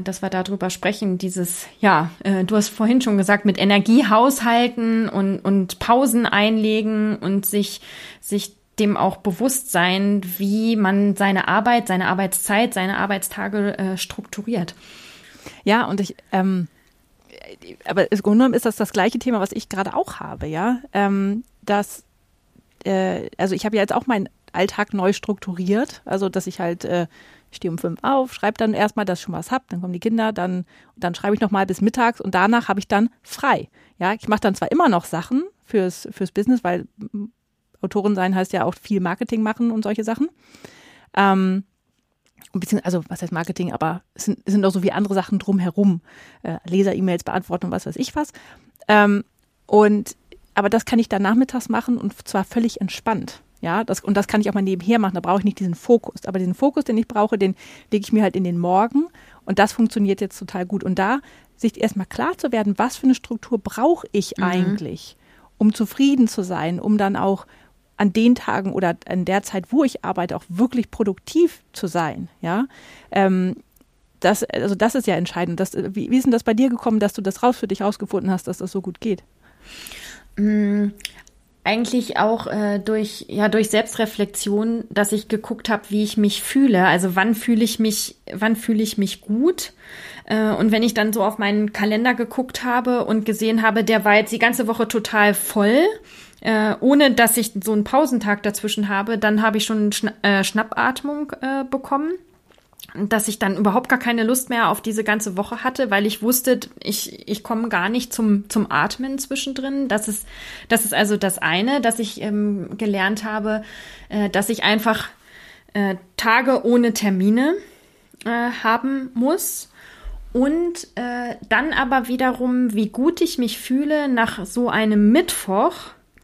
dass wir darüber sprechen, dieses, ja, du hast vorhin schon gesagt, mit Energie haushalten und Pausen einlegen und sich dem auch bewusst sein, wie man seine Arbeit, seine Arbeitszeit, seine Arbeitstage strukturiert. Ja, und aber im Grunde genommen ist das gleiche Thema, was ich gerade auch habe, ja, also ich habe ja jetzt auch meinen Alltag neu strukturiert, also dass ich halt, ich stehe um 5 auf, schreibe dann erstmal, dass ich schon was habe, dann kommen die Kinder, dann schreibe ich nochmal bis mittags und danach habe ich dann frei. Ja, ich mache dann zwar immer noch Sachen fürs Business, weil Autorin sein heißt ja auch viel Marketing machen und solche Sachen. Also was heißt Marketing, aber es sind auch so wie andere Sachen drumherum. Leser-E-Mails beantworten und was weiß ich was. Aber das kann ich dann nachmittags machen und zwar völlig entspannt. Ja, das kann ich auch mal nebenher machen, da brauche ich nicht diesen Fokus. Aber diesen Fokus, den ich brauche, den lege ich mir halt in den Morgen und das funktioniert jetzt total gut. Und da sich erstmal klar zu werden, was für eine Struktur brauche ich eigentlich, um zufrieden zu sein, um dann auch an den Tagen oder an der Zeit, wo ich arbeite, auch wirklich produktiv zu sein. Ja, das ist ja entscheidend. Wie ist denn das bei dir gekommen, dass du das für dich rausgefunden hast, dass das so gut geht? Eigentlich auch durch Selbstreflexion, dass ich geguckt habe, wie ich mich fühle. Also wann fühle ich mich gut? Und wenn ich dann so auf meinen Kalender geguckt habe und gesehen habe, der war jetzt die ganze Woche total voll, ohne dass ich so einen Pausentag dazwischen habe, dann habe ich schon Schnappatmung bekommen. Dass ich dann überhaupt gar keine Lust mehr auf diese ganze Woche hatte, weil ich wusste, ich komme gar nicht zum Atmen zwischendrin. Das ist also das eine, dass ich gelernt habe, dass ich einfach Tage ohne Termine haben muss. Und dann aber wiederum, wie gut ich mich fühle nach so einem Mittwoch,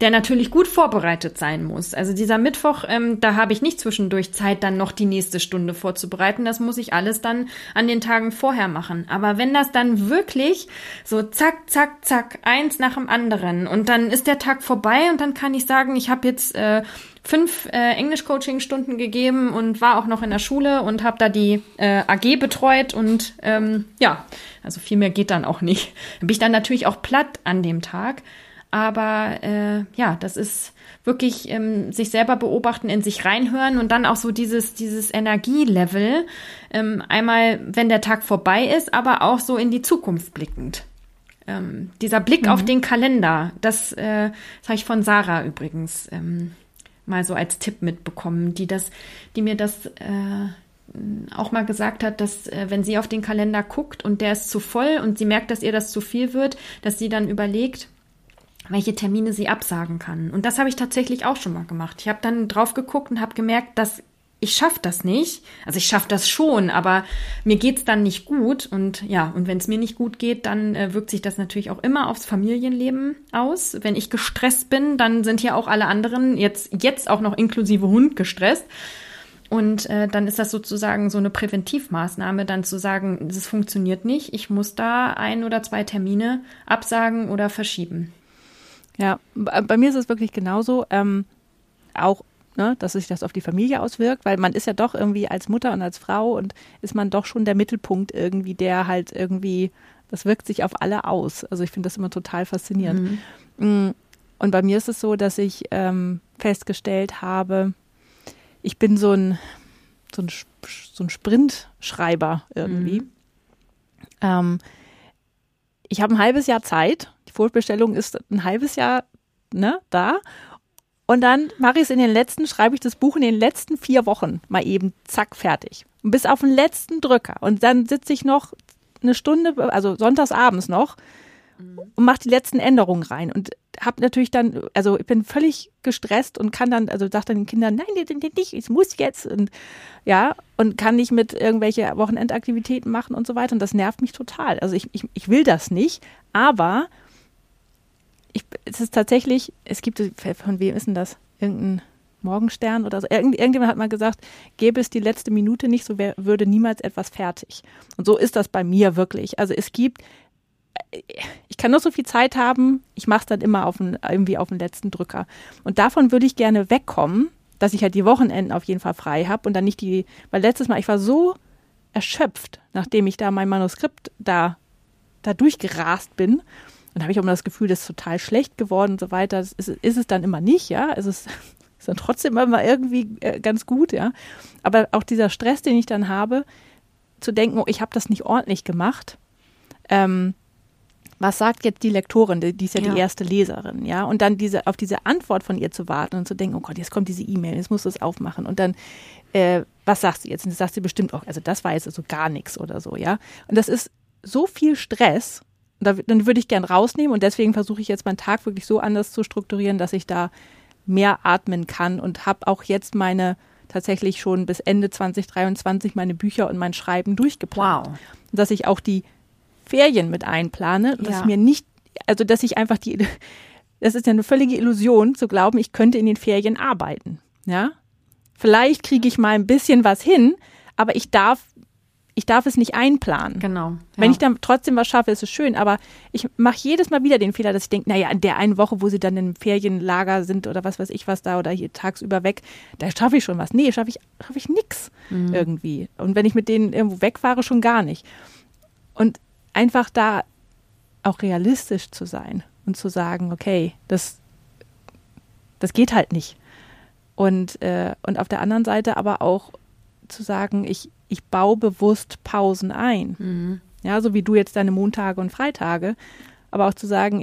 der natürlich gut vorbereitet sein muss. Also dieser Mittwoch, da habe ich nicht zwischendurch Zeit, dann noch die nächste Stunde vorzubereiten. Das muss ich alles dann an den Tagen vorher machen. Aber wenn das dann wirklich so zack, zack, zack, eins nach dem anderen und dann ist der Tag vorbei und dann kann ich sagen, ich habe jetzt 5 Englisch-Coaching-Stunden gegeben und war auch noch in der Schule und habe da die AG betreut und also viel mehr geht dann auch nicht. Bin ich dann natürlich auch platt an dem Tag. Aber das ist wirklich sich selber beobachten, in sich reinhören und dann auch so dieses Energielevel, einmal, wenn der Tag vorbei ist, aber auch so in die Zukunft blickend. Dieser Blick auf den Kalender, das habe ich von Sarah übrigens mal so als Tipp mitbekommen, die mir das auch mal gesagt hat, dass wenn sie auf den Kalender guckt und der ist zu voll und sie merkt, dass ihr das zu viel wird, dass sie dann überlegt, welche Termine sie absagen kann. Und das habe ich tatsächlich auch schon mal gemacht. Ich habe dann drauf geguckt und habe gemerkt, dass ich schaffe das nicht. Also ich schaffe das schon, aber mir geht's dann nicht gut. Und ja, und wenn es mir nicht gut geht, dann wirkt sich das natürlich auch immer aufs Familienleben aus. Wenn ich gestresst bin, dann sind ja auch alle anderen jetzt auch noch inklusive Hund gestresst. Und dann ist das sozusagen so eine Präventivmaßnahme, dann zu sagen, das funktioniert nicht, ich muss da 1 oder 2 Termine absagen oder verschieben. Ja, bei mir ist es wirklich genauso, auch, ne, dass sich das auf die Familie auswirkt, weil man ist ja doch irgendwie als Mutter und als Frau und ist man doch schon der Mittelpunkt irgendwie, der halt irgendwie, das wirkt sich auf alle aus. Also ich finde das immer total faszinierend. Mhm. Und bei mir ist es so, dass ich festgestellt habe, ich bin so ein Sprintschreiber irgendwie. Mhm. Ich habe ein halbes Jahr Zeit. Die Vorbestellung ist ein halbes Jahr, ne, da. Und dann schreibe ich das Buch in den letzten 4 Wochen mal eben zack fertig. Und bis auf den letzten Drücker. Und dann sitze ich noch eine Stunde, also sonntagsabends noch, und mache die letzten Änderungen rein. Und habe natürlich dann, also ich bin völlig gestresst und kann dann, also sage dann den Kindern, nein, nicht, ich muss jetzt. Und ja, und kann nicht mit irgendwelche Wochenendaktivitäten machen und so weiter. Und das nervt mich total. Also ich will das nicht, aber es ist tatsächlich, es gibt, von wem ist denn das? Irgendein Morgenstern oder so. Irgendjemand hat mal gesagt, gäbe es die letzte Minute nicht, so würde niemals etwas fertig. Und so ist das bei mir wirklich. Also ich kann nur so viel Zeit haben, ich mache es dann immer auf den letzten Drücker. Und davon würde ich gerne wegkommen, dass ich halt die Wochenenden auf jeden Fall frei habe und dann nicht weil letztes Mal, ich war so erschöpft, nachdem ich da mein Manuskript da durchgerast bin. Und habe ich auch immer das Gefühl, das ist total schlecht geworden und so weiter. Das ist es dann immer nicht, ja. Es ist dann trotzdem immer irgendwie ganz gut, ja. Aber auch dieser Stress, den ich dann habe, zu denken, oh, ich habe das nicht ordentlich gemacht, was sagt jetzt die Lektorin, die ist ja die erste Leserin, ja? Und dann auf diese Antwort von ihr zu warten und zu denken, oh Gott, jetzt kommt diese E-Mail, jetzt musst du es aufmachen. Und dann, was sagt sie jetzt? Und das sagt sie bestimmt auch, also das war jetzt also gar nichts oder so, ja? Und das ist so viel Stress, dann würde ich gern rausnehmen und deswegen versuche ich jetzt meinen Tag wirklich so anders zu strukturieren, dass ich da mehr atmen kann und habe auch jetzt tatsächlich schon bis Ende 2023 meine Bücher und mein Schreiben durchgeplant. Wow. Dass ich auch die Ferien mit einplane, dass ich mir nicht, also dass ich einfach das ist ja eine völlige Illusion zu glauben, ich könnte in den Ferien arbeiten, ja? Vielleicht kriege ich mal ein bisschen was hin, aber ich darf es nicht einplanen. Genau. Ja. Wenn ich dann trotzdem was schaffe, ist es schön, aber ich mache jedes Mal wieder den Fehler, dass ich denke, naja, in der einen Woche, wo sie dann im Ferienlager sind oder was weiß ich was da oder hier tagsüber weg, da schaffe ich schon was. Nee, schaffe ich nix irgendwie. Und wenn ich mit denen irgendwo wegfahre, schon gar nicht. Und einfach da auch realistisch zu sein und zu sagen, okay, das geht halt nicht. Und auf der anderen Seite aber auch zu sagen, ich baue bewusst Pausen ein. Mhm. Ja, so wie du jetzt deine Montage und Freitage. Aber auch zu sagen,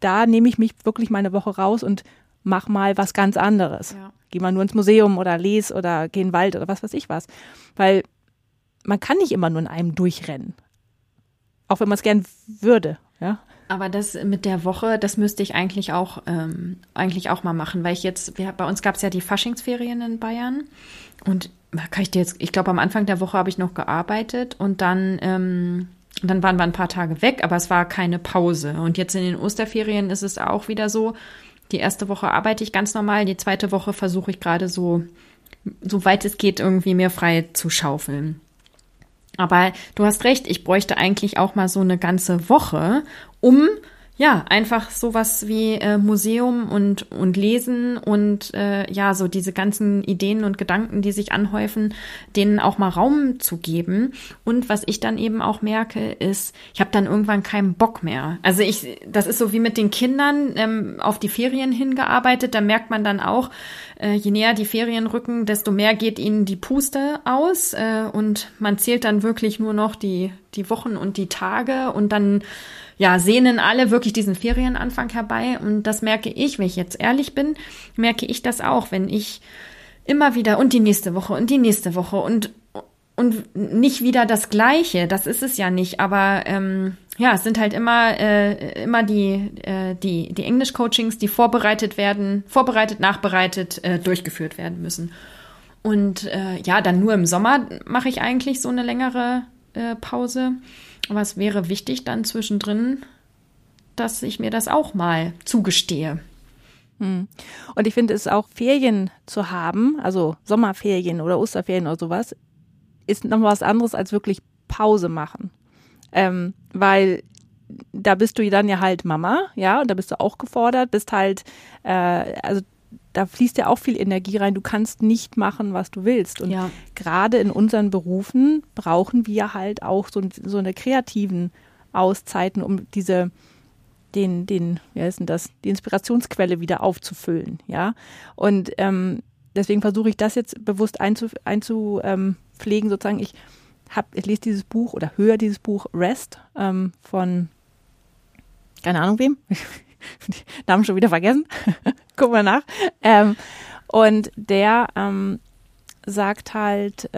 da nehme ich mich wirklich meine Woche raus und mach mal was ganz anderes. Ja. Geh mal nur ins Museum oder lese oder geh in den Wald oder was weiß ich was. Weil man kann nicht immer nur in einem durchrennen. Auch wenn man es gern würde, ja. Aber das mit der Woche, das müsste ich eigentlich auch mal machen, weil ich bei uns gab es ja die Faschingsferien in Bayern und ich glaube am Anfang der Woche habe ich noch gearbeitet und dann waren wir ein paar Tage weg, aber es war keine Pause. Und jetzt in den Osterferien ist es auch wieder so, die erste Woche arbeite ich ganz normal, die zweite Woche versuche ich gerade so weit es geht, irgendwie mir frei zu schaufeln. Aber du hast recht, ich bräuchte eigentlich auch mal so eine ganze Woche, um einfach sowas wie Museum und Lesen und so diese ganzen Ideen und Gedanken, die sich anhäufen, denen auch mal Raum zu geben. Und was ich dann eben auch merke, ist, ich habe dann irgendwann keinen Bock mehr. Also das ist so wie mit den Kindern auf die Ferien hingearbeitet. Da merkt man dann auch, je näher die Ferien rücken, desto mehr geht ihnen die Puste aus. Und man zählt dann wirklich nur noch die Wochen und die Tage und dann sehnen alle wirklich diesen Ferienanfang herbei. Und das merke ich, wenn ich jetzt ehrlich bin, merke ich das auch, wenn ich Immer wieder und die nächste Woche und die nächste Woche und nicht wieder das Gleiche, das ist es ja nicht, aber ja, es sind halt immer die Englisch-Coachings, die vorbereitet, nachbereitet, durchgeführt werden müssen. Und ja, dann nur im Sommer mache ich eigentlich so eine längere Pause, aber es wäre wichtig dann zwischendrin, dass ich mir das auch mal zugestehe. Und ich finde es auch, Ferien zu haben, also Sommerferien oder Osterferien oder sowas, ist noch was anderes als wirklich Pause machen. Weil da bist du dann ja halt Mama, ja, und da bist du auch gefordert, bist halt, also da fließt ja auch viel Energie rein, du kannst nicht machen, was du willst. Und ja, gerade in unseren Berufen brauchen wir halt auch so eine kreativen Auszeiten, um die Inspirationsquelle wieder aufzufüllen, ja. Und deswegen versuche ich das jetzt bewusst einzupflegen, sozusagen. Ich lese dieses Buch oder höre dieses Buch REST von, keine Ahnung wem, den Namen schon wieder vergessen, gucken wir nach. Und der sagt halt,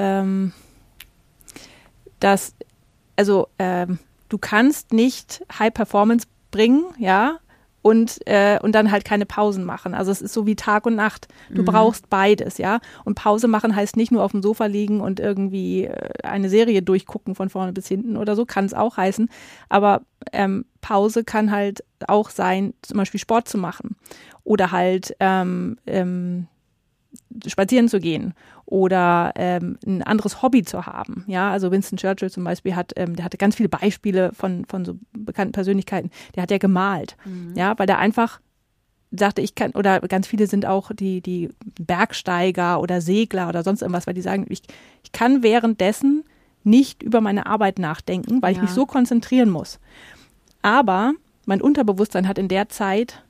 dass, also du kannst nicht High Performance bringen, ja, und dann halt keine Pausen machen. Also es ist so wie Tag und Nacht. Du brauchst beides, ja. Und Pause machen heißt nicht nur auf dem Sofa liegen und irgendwie eine Serie durchgucken von vorne bis hinten oder so, kann es auch heißen. Aber Pause kann halt auch sein, zum Beispiel Sport zu machen oder halt spazieren zu gehen oder ein anderes Hobby zu haben. Ja, also Winston Churchill zum Beispiel der hatte ganz viele Beispiele von so bekannten Persönlichkeiten. Der hat ja gemalt, ja, weil der einfach sagte, ich kann, oder ganz viele sind auch die Bergsteiger oder Segler oder sonst irgendwas, weil die sagen, ich kann währenddessen nicht über meine Arbeit nachdenken, weil ich mich so konzentrieren muss. Aber mein Unterbewusstsein hat in der Zeit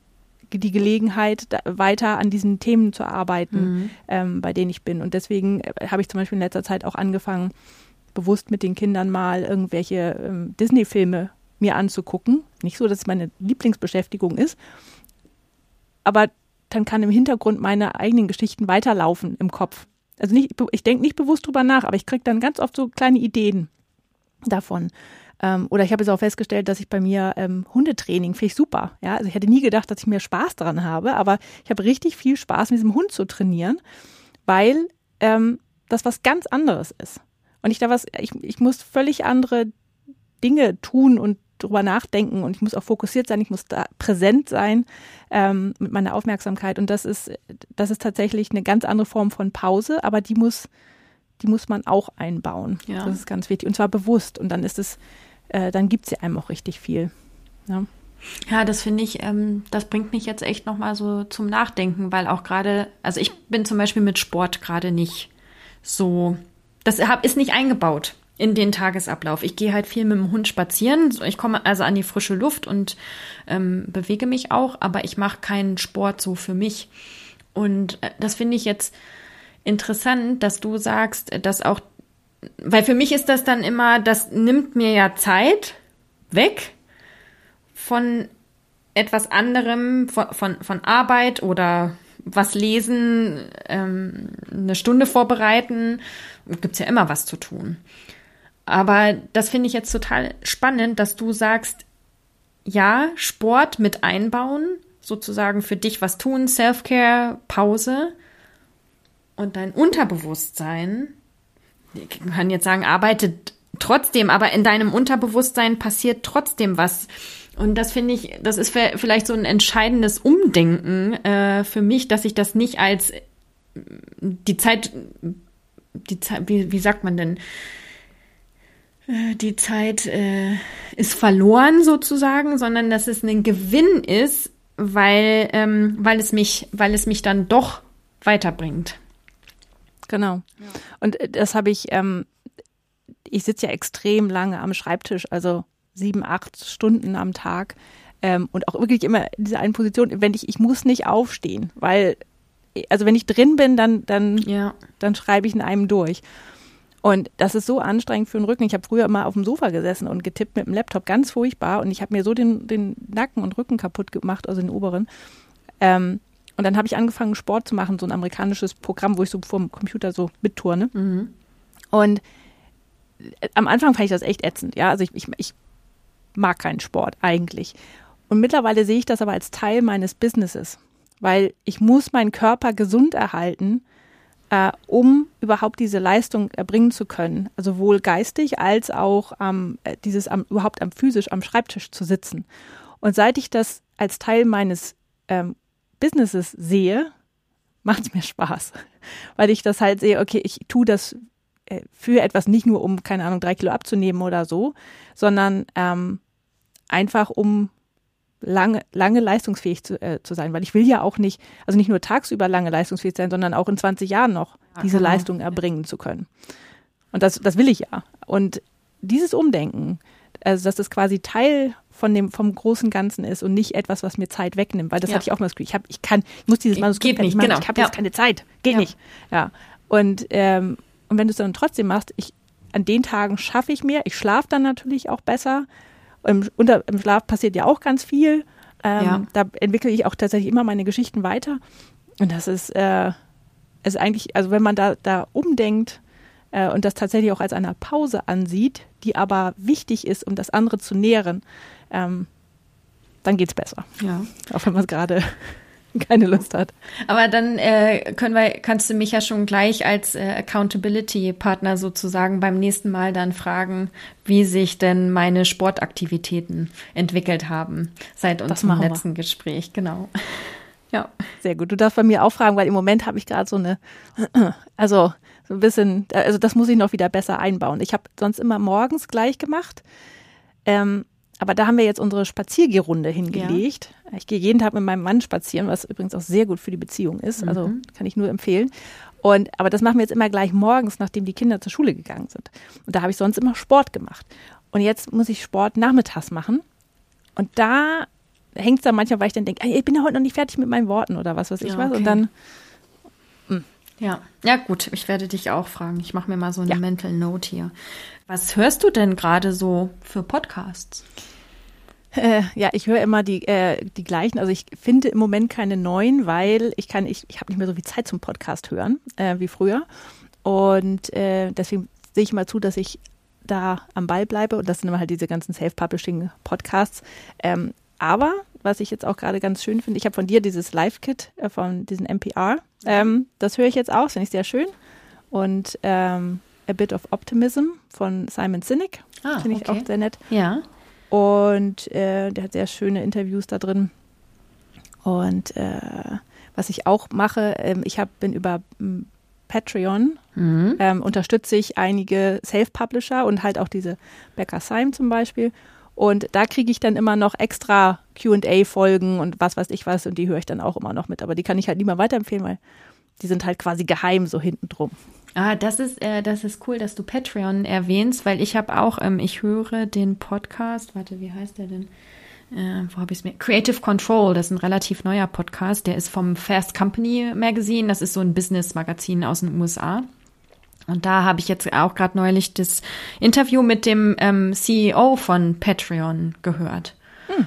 die Gelegenheit, weiter an diesen Themen zu arbeiten, bei denen ich bin. Und deswegen habe ich zum Beispiel in letzter Zeit auch angefangen, bewusst mit den Kindern mal irgendwelche Disney-Filme mir anzugucken. Nicht so, dass es meine Lieblingsbeschäftigung ist, aber dann kann im Hintergrund meine eigenen Geschichten weiterlaufen im Kopf. Also nicht, ich denke nicht bewusst drüber nach, aber ich kriege dann ganz oft so kleine Ideen davon. Oder ich habe jetzt auch festgestellt, dass ich bei mir Hundetraining finde ich super. Ja? Also ich hätte nie gedacht, dass ich mehr Spaß daran habe, aber ich habe richtig viel Spaß, mit diesem Hund zu trainieren, weil das was ganz anderes ist. Und ich muss völlig andere Dinge tun und drüber nachdenken und ich muss auch fokussiert sein, ich muss da präsent sein mit meiner Aufmerksamkeit. Und das ist tatsächlich eine ganz andere Form von Pause, aber die muss man auch einbauen. Ja. Das ist ganz wichtig. Und zwar bewusst. Und dann ist es, dann gibt es ja einem auch richtig viel. Ja, ja, das finde ich, das bringt mich jetzt echt nochmal so zum Nachdenken, weil auch gerade, also ich bin zum Beispiel mit Sport gerade nicht so, ist nicht eingebaut in den Tagesablauf. Ich gehe halt viel mit dem Hund spazieren. Ich komme also an die frische Luft und bewege mich auch, aber ich mache keinen Sport so für mich. Und das finde ich jetzt interessant, dass du sagst, dass auch, weil für mich ist das dann immer, das nimmt mir ja Zeit weg von etwas anderem, von Arbeit oder was lesen, eine Stunde vorbereiten, gibt's ja immer was zu tun. Aber das finde ich jetzt total spannend, dass du sagst, ja, Sport mit einbauen, sozusagen für dich was tun, Self-Care, Pause. Und dein Unterbewusstsein, ich kann jetzt sagen, arbeitet trotzdem, aber in deinem Unterbewusstsein passiert trotzdem was. Und das finde ich, das ist vielleicht so ein entscheidendes Umdenken für mich, dass ich das nicht als die Zeit, wie sagt man denn? Die Zeit ist verloren sozusagen, sondern dass es ein Gewinn ist, weil es mich dann doch weiterbringt. Genau. Ja. Und das habe ich, ich sitze ja extrem lange am Schreibtisch, also 7, 8 Stunden am Tag und auch wirklich immer in dieser einen Position, wenn ich muss nicht aufstehen, weil, also wenn ich drin bin, dann schreibe ich in einem durch. Und das ist so anstrengend für den Rücken. Ich habe früher immer auf dem Sofa gesessen und getippt mit dem Laptop, ganz furchtbar. Und ich habe mir so den Nacken und Rücken kaputt gemacht, also den oberen. Und dann habe ich angefangen, Sport zu machen, so ein amerikanisches Programm, wo ich so vor dem Computer so mitturne. Mhm. Und am Anfang fand ich das echt ätzend. Ja, also ich mag keinen Sport eigentlich. Und mittlerweile sehe ich das aber als Teil meines Businesses, weil ich muss meinen Körper gesund erhalten, um überhaupt diese Leistung erbringen zu können. Also sowohl geistig als auch überhaupt physisch am Schreibtisch zu sitzen. Und seit ich das als Teil meines Businesses sehe, macht es mir Spaß, weil ich das halt sehe, okay, ich tue das für etwas, nicht nur um, keine Ahnung, 3 Kilo abzunehmen oder so, sondern einfach um lange leistungsfähig zu sein, weil ich will ja auch nicht, also nicht nur tagsüber lange leistungsfähig sein, sondern auch in 20 Jahren noch diese Leistung erbringen zu können. Und das will ich ja. Und dieses Umdenken, also dass das quasi Teil vom großen Ganzen ist und nicht etwas, was mir Zeit wegnimmt, weil das hatte ich auch mal das Gefühl, ich muss dieses Manuskript nicht machen, ich habe jetzt keine Zeit, geht nicht. Ja. Und wenn du es dann trotzdem machst, an den Tagen schaffe ich mehr, ich schlafe dann natürlich auch besser. Im Schlaf passiert ja auch ganz viel. Da entwickle ich auch tatsächlich immer meine Geschichten weiter. Und das ist eigentlich, also wenn man da umdenkt und das tatsächlich auch als eine Pause ansieht, die aber wichtig ist, um das andere zu nähren, dann geht's besser. Ja. Auch wenn man es gerade keine Lust hat. Aber dann kannst du mich ja schon gleich als Accountability-Partner sozusagen beim nächsten Mal dann fragen, wie sich denn meine Sportaktivitäten entwickelt haben seit unserem letzten Gespräch. Genau. Ja, sehr gut. Du darfst bei mir auch fragen, weil im Moment habe ich gerade so eine, also so ein bisschen, also das muss ich noch wieder besser einbauen. Ich habe sonst immer morgens gleich gemacht. Aber da haben wir jetzt unsere Spaziergerunde hingelegt. Ja. Ich gehe jeden Tag mit meinem Mann spazieren, was übrigens auch sehr gut für die Beziehung ist. Mhm. Also kann ich nur empfehlen. Aber das machen wir jetzt immer gleich morgens, nachdem die Kinder zur Schule gegangen sind. Und da habe ich sonst immer Sport gemacht. Und jetzt muss ich Sport nachmittags machen. Und da hängt es dann manchmal, weil ich dann denke, ich bin ja heute noch nicht fertig mit meinen Worten oder was weiß ich was. Okay. Und dann... Ja, gut, ich werde dich auch fragen. Ich mache mir mal so eine Mental Note hier. Was hörst du denn gerade so für Podcasts? Ich höre immer die gleichen. Also ich finde im Moment keine neuen, weil ich habe nicht mehr so viel Zeit zum Podcast hören wie früher. Und deswegen sehe ich mal zu, dass ich da am Ball bleibe. Und das sind immer halt diese ganzen Self-Publishing-Podcasts. Aber was ich jetzt auch gerade ganz schön finde, ich habe von dir dieses Live Kit von diesen NPR. Das höre ich jetzt auch, finde ich sehr schön. Und A Bit of Optimism von Simon Sinek, finde ich auch sehr nett. Ja. Und der hat sehr schöne Interviews da drin. Und was ich auch mache, bin über Patreon, unterstütze ich einige Self-Publisher und halt auch diese Becker Syme zum Beispiel. Und da kriege ich dann immer noch extra Q&A-Folgen und was weiß ich was. Und die höre ich dann auch immer noch mit. Aber die kann ich halt nie mal weiterempfehlen, weil die sind halt quasi geheim so hinten drum. Das ist cool, dass du Patreon erwähnst, weil ich habe auch, ich höre den Podcast, warte, wie heißt der denn? Wo habe ich es mir? Creative Control, das ist ein relativ neuer Podcast. Der ist vom Fast Company Magazine. Das ist so ein Business-Magazin aus den USA. Und da habe ich jetzt auch gerade neulich das Interview mit dem CEO von Patreon gehört.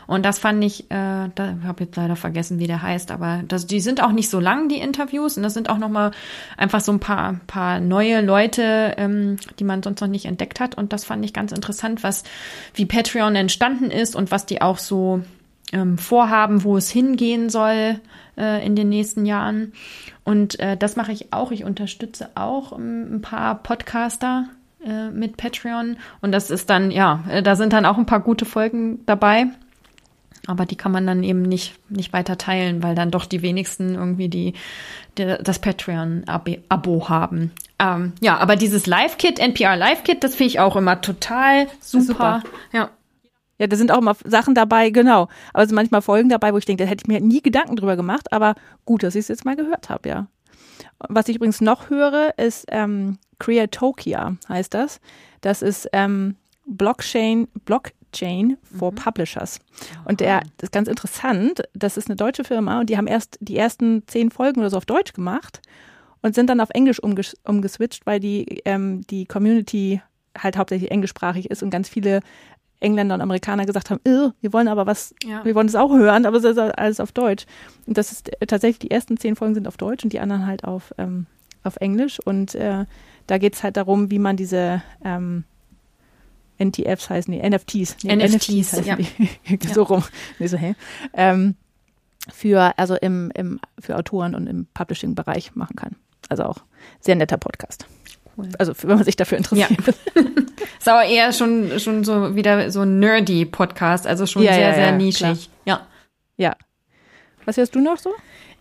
Und das fand ich, da habe jetzt leider vergessen, wie der heißt, aber die sind auch nicht so lang, die Interviews. Und das sind auch nochmal einfach so ein paar neue Leute, die man sonst noch nicht entdeckt hat. Und das fand ich ganz interessant, wie Patreon entstanden ist und was die auch so vorhaben, wo es hingehen soll in den nächsten Jahren. Und das mache ich auch. Ich unterstütze auch ein paar Podcaster mit Patreon. Und das ist dann, da sind dann auch ein paar gute Folgen dabei. Aber die kann man dann eben nicht weiter teilen, weil dann doch die wenigsten irgendwie das Patreon-Abo haben. Aber dieses Live-Kit, NPR Live-Kit, das finde ich auch immer total super. Ja. Ja, da sind auch immer Sachen dabei, genau. Aber es sind manchmal Folgen dabei, wo ich denke, da hätte ich mir nie Gedanken drüber gemacht. Aber gut, dass ich es jetzt mal gehört habe, ja. Was ich übrigens noch höre, ist Creatokia, heißt das. Das ist Blockchain for Publishers. Und das ist ganz interessant, das ist eine deutsche Firma und die haben erst die ersten 10 Folgen oder so auf Deutsch gemacht und sind dann auf Englisch umgeswitcht, weil die Community halt hauptsächlich englischsprachig ist und ganz viele Engländer und Amerikaner gesagt haben, wir wollen aber was, wir wollen es auch hören, aber es ist alles auf Deutsch. Und das ist tatsächlich, die ersten 10 Folgen sind auf Deutsch und die anderen halt auf Englisch. Und da geht es halt darum, wie man diese NFTs heißen die. So rum. Nee, so, hey. Für Autoren und im Publishing-Bereich machen kann. Also auch sehr netter Podcast. Cool. Also wenn man sich dafür interessiert. Ja. Ist aber eher schon so wieder so ein nerdy Podcast, also schon sehr nischig. Klar. Ja. Was hörst du noch so?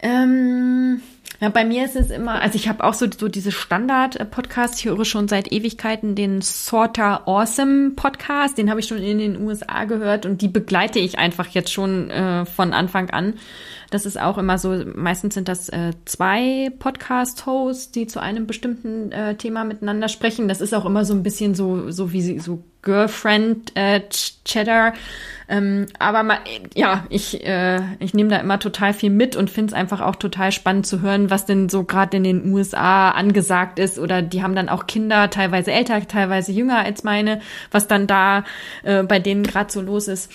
Bei mir ist es immer, also ich habe auch so diese Standard-Podcasts, ich höre schon seit Ewigkeiten den Sorta Awesome Podcast, den habe ich schon in den USA gehört und die begleite ich einfach jetzt schon von Anfang an. Das ist auch immer so, meistens sind das 2 Podcast-Hosts, die zu einem bestimmten Thema miteinander sprechen. Das ist auch immer so ein bisschen so wie so Girlfriend-Chatter. Ich nehme da immer total viel mit und finde es einfach auch total spannend zu hören, was denn so gerade in den USA angesagt ist. Oder die haben dann auch Kinder, teilweise älter, teilweise jünger als meine, was dann da bei denen gerade so los ist.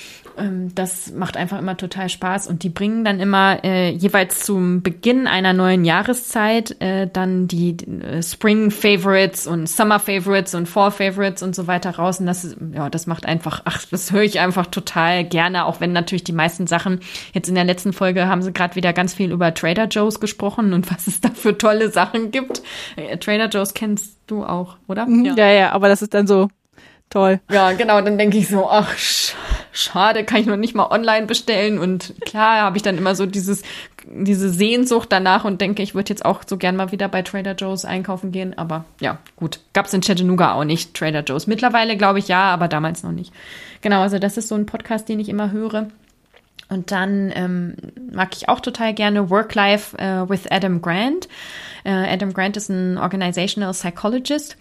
Das macht einfach immer total Spaß und die bringen dann immer jeweils zum Beginn einer neuen Jahreszeit dann die Spring-Favorites und Summer-Favorites und Fall-Favorites und so weiter raus und das macht einfach, das höre ich einfach total gerne, auch wenn natürlich die meisten Sachen, jetzt in der letzten Folge haben sie gerade wieder ganz viel über Trader Joe's gesprochen und was es da für tolle Sachen gibt. Trader Joe's kennst du auch, oder? Ja, aber das ist dann so toll. Ja, genau, dann denke ich so, ach, schade, kann ich noch nicht mal online bestellen. Und klar, habe ich dann immer so diese Sehnsucht danach und denke, ich würde jetzt auch so gern mal wieder bei Trader Joe's einkaufen gehen. Aber ja, gut, gab es in Chattanooga auch nicht, Trader Joe's. Mittlerweile glaube ich ja, aber damals noch nicht. Genau, also das ist so ein Podcast, den ich immer höre. Und dann mag ich auch total gerne Work Life with Adam Grant. Adam Grant ist ein Organizational Psychologist.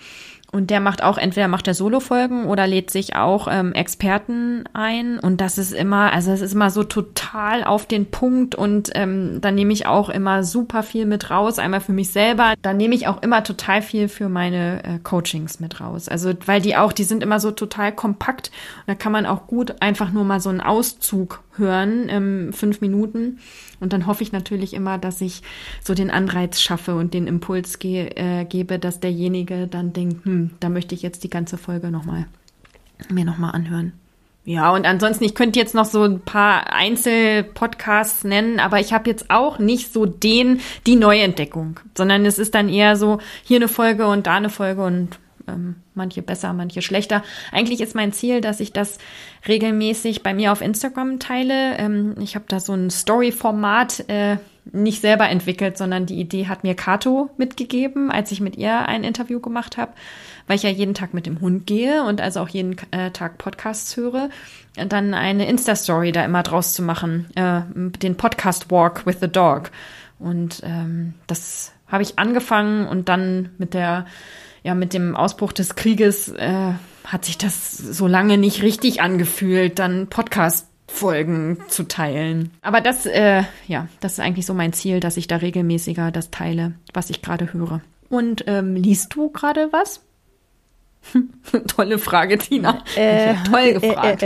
Und der macht auch, entweder macht er Solo-Folgen oder lädt sich auch Experten ein. Und das ist immer, also es ist immer so total auf den Punkt. Und da nehme ich auch immer super viel mit raus. Einmal für mich selber. Da nehme ich auch immer total viel für meine Coachings mit raus. Also weil die sind immer so total kompakt. Und da kann man auch gut einfach nur mal so einen Auszug hören, 5 Minuten. Und dann hoffe ich natürlich immer, dass ich so den Anreiz schaffe und den Impuls gebe, dass derjenige dann denkt, da möchte ich jetzt die ganze Folge mir nochmal anhören. Ja, und ansonsten, ich könnte jetzt noch so ein paar Einzelpodcasts nennen, aber ich habe jetzt auch nicht so die Neuentdeckung, sondern es ist dann eher so, hier eine Folge und da eine Folge und manche besser, manche schlechter. Eigentlich ist mein Ziel, dass ich das regelmäßig bei mir auf Instagram teile. Ich habe da so ein Story-Format nicht selber entwickelt, sondern die Idee hat mir Kato mitgegeben, als ich mit ihr ein Interview gemacht habe, weil ich ja jeden Tag mit dem Hund gehe und also auch jeden Tag Podcasts höre. Und dann eine Insta-Story da immer draus zu machen, den Podcast Walk with the Dog. Und das habe ich angefangen und dann mit dem Ausbruch des Krieges hat sich das so lange nicht richtig angefühlt, dann Podcast-Folgen zu teilen. Aber das ist eigentlich so mein Ziel, dass ich da regelmäßiger das teile, was ich gerade höre. Und liest du gerade was? Tolle Frage, Tina. Toll gefragt.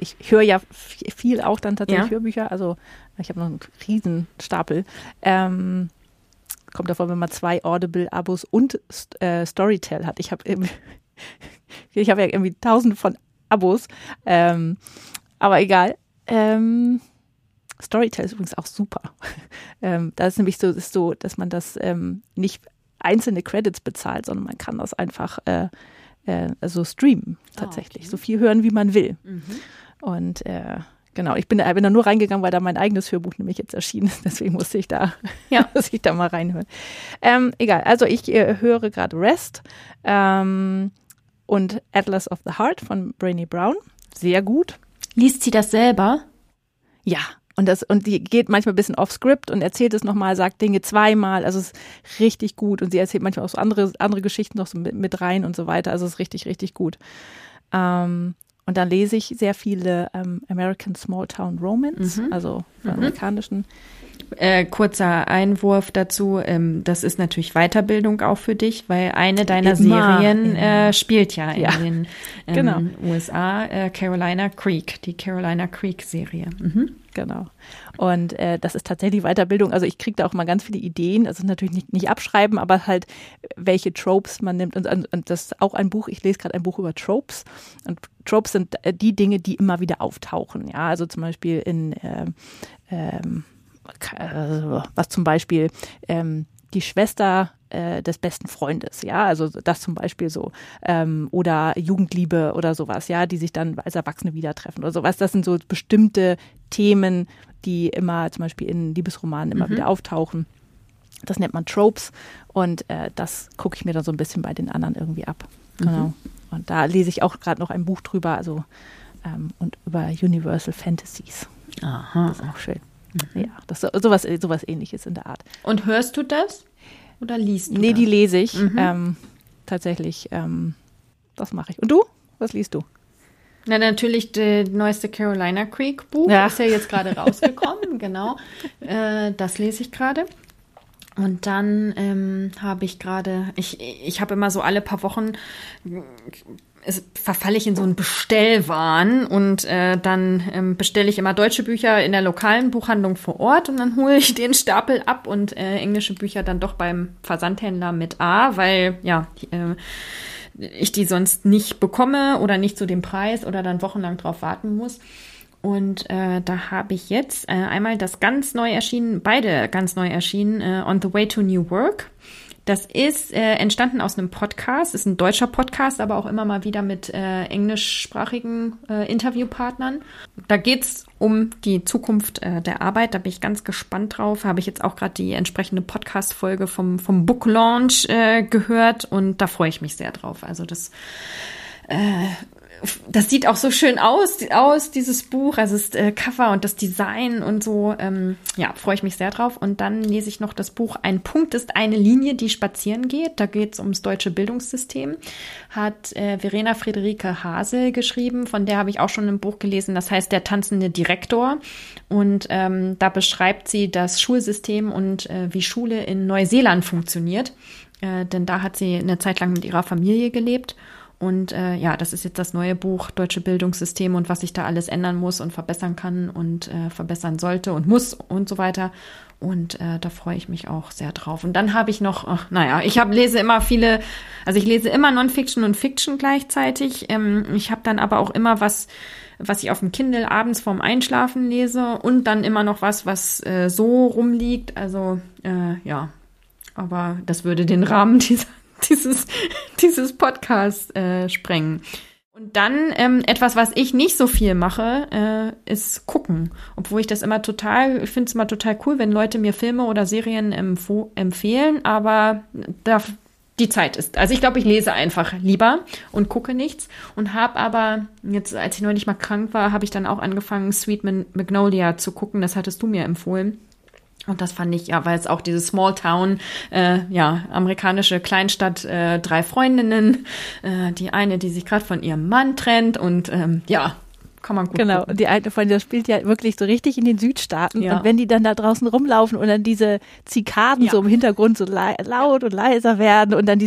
Ich höre ja viel auch dann tatsächlich Hörbücher. Also ich habe noch einen Riesenstapel. Kommt davon, wenn man 2 Audible-Abos und Storytel hat. Ich habe ja irgendwie tausende von Abos, aber egal. Storytel ist übrigens auch super. Das ist nämlich so, dass man das nicht einzelne Credits bezahlt, sondern man kann das einfach streamen tatsächlich. Okay. So viel hören, wie man will. Mhm. Und genau, ich bin da nur reingegangen, weil da mein eigenes Hörbuch nämlich jetzt erschienen ist. Deswegen musste ich da, mal reinhören. Egal, also ich höre gerade REST und Atlas of the Heart von Brené Brown. Sehr gut. Liest sie das selber? Ja, und die geht manchmal ein bisschen off-script und erzählt es nochmal, sagt Dinge zweimal. Also es ist richtig gut. Und sie erzählt manchmal auch so andere Geschichten noch so mit rein und so weiter. Also es ist richtig, richtig gut. Und dann lese ich sehr viele American Small Town Romance, also amerikanischen. Kurzer Einwurf dazu, das ist natürlich Weiterbildung auch für dich, weil eine deiner Serien spielt ja in den USA, Carolina Creek, die Carolina Creek-Serie. Mhm. Genau. Und das ist tatsächlich Weiterbildung. Also ich kriege da auch mal ganz viele Ideen. Also natürlich nicht abschreiben, aber halt, welche Tropes man nimmt. Und das ist auch ein Buch. Ich lese gerade ein Buch über Tropes. Und Tropes sind die Dinge, die immer wieder auftauchen. Ja, also zum Beispiel in was zum Beispiel die Schwester des besten Freundes, ja, also das zum Beispiel so, oder Jugendliebe oder sowas, ja, die sich dann als Erwachsene wieder treffen oder sowas. Das sind so bestimmte Themen, die immer zum Beispiel in Liebesromanen immer wieder auftauchen. Das nennt man Tropes und das gucke ich mir dann so ein bisschen bei den anderen irgendwie ab. Genau. Und da lese ich auch gerade noch ein Buch drüber, also und über Universal Fantasies. Aha. Das ist auch schön. Ja, das, sowas Ähnliches in der Art. Und hörst du das oder liest du das? Nee, die lese ich. Tatsächlich, das mache ich. Und du? Was liest du? Na, natürlich das neueste Carolina Creek Buch. Ja. Ist ja jetzt gerade rausgekommen, genau. Das lese ich gerade. Und dann habe ich gerade, ich habe immer so alle paar Wochen, verfalle ich in so einen Bestellwahn und dann bestelle ich immer deutsche Bücher in der lokalen Buchhandlung vor Ort und dann hole ich den Stapel ab und englische Bücher dann doch beim Versandhändler mit A, weil ja ich die sonst nicht bekomme oder nicht zu dem Preis oder dann wochenlang drauf warten muss. Und da habe ich jetzt einmal das ganz neu erschienen, beide ganz neu erschienen, On the Way to New Work. Das ist entstanden aus einem Podcast, ist ein deutscher Podcast, aber auch immer mal wieder mit englischsprachigen Interviewpartnern. Da geht's um die Zukunft der Arbeit, da bin ich ganz gespannt drauf. Habe ich jetzt auch gerade die entsprechende Podcast-Folge vom Book Launch gehört und da freue ich mich sehr drauf. Also das sieht auch so schön aus dieses Buch, also das Cover und das Design und so, ja, freue ich mich sehr drauf. Und dann lese ich noch das Buch Ein Punkt ist eine Linie, die spazieren geht. Da geht es ums deutsche Bildungssystem, hat Verena Friederike Hasel geschrieben, von der habe ich auch schon ein Buch gelesen, das heißt Der tanzende Direktor. Und da beschreibt sie das Schulsystem und wie Schule in Neuseeland funktioniert, denn da hat sie eine Zeit lang mit ihrer Familie gelebt. Und ja, das ist jetzt das neue Buch, Deutsche Bildungssystem und was sich da alles ändern muss und verbessern kann und verbessern sollte und muss und so weiter. Und da freue ich mich auch sehr drauf. Und dann habe ich noch, ich lese immer Non-Fiction und Fiction gleichzeitig. Ich habe dann aber auch immer was ich auf dem Kindle abends vorm Einschlafen lese und dann immer noch was so rumliegt. Also ja, aber das würde den Rahmen dieses Podcast sprengen. Und dann etwas, was ich nicht so viel mache, ist gucken. Obwohl ich finde es immer total cool, wenn Leute mir Filme oder Serien empfehlen, aber die Zeit ist. Also ich glaube, ich lese einfach lieber und gucke nichts und habe aber, jetzt als ich neulich mal krank war, habe ich dann auch angefangen, Sweet Magnolia zu gucken. Das hattest du mir empfohlen. Und das fand ich, ja, weil es auch diese Small Town, amerikanische Kleinstadt, 3 Freundinnen, die eine, die sich gerade von ihrem Mann trennt und ja, kann man gut gucken. Genau, die eine von der spielt ja wirklich so richtig in den Südstaaten und wenn die dann da draußen rumlaufen und dann diese Zikaden so im Hintergrund so laut und leiser werden und dann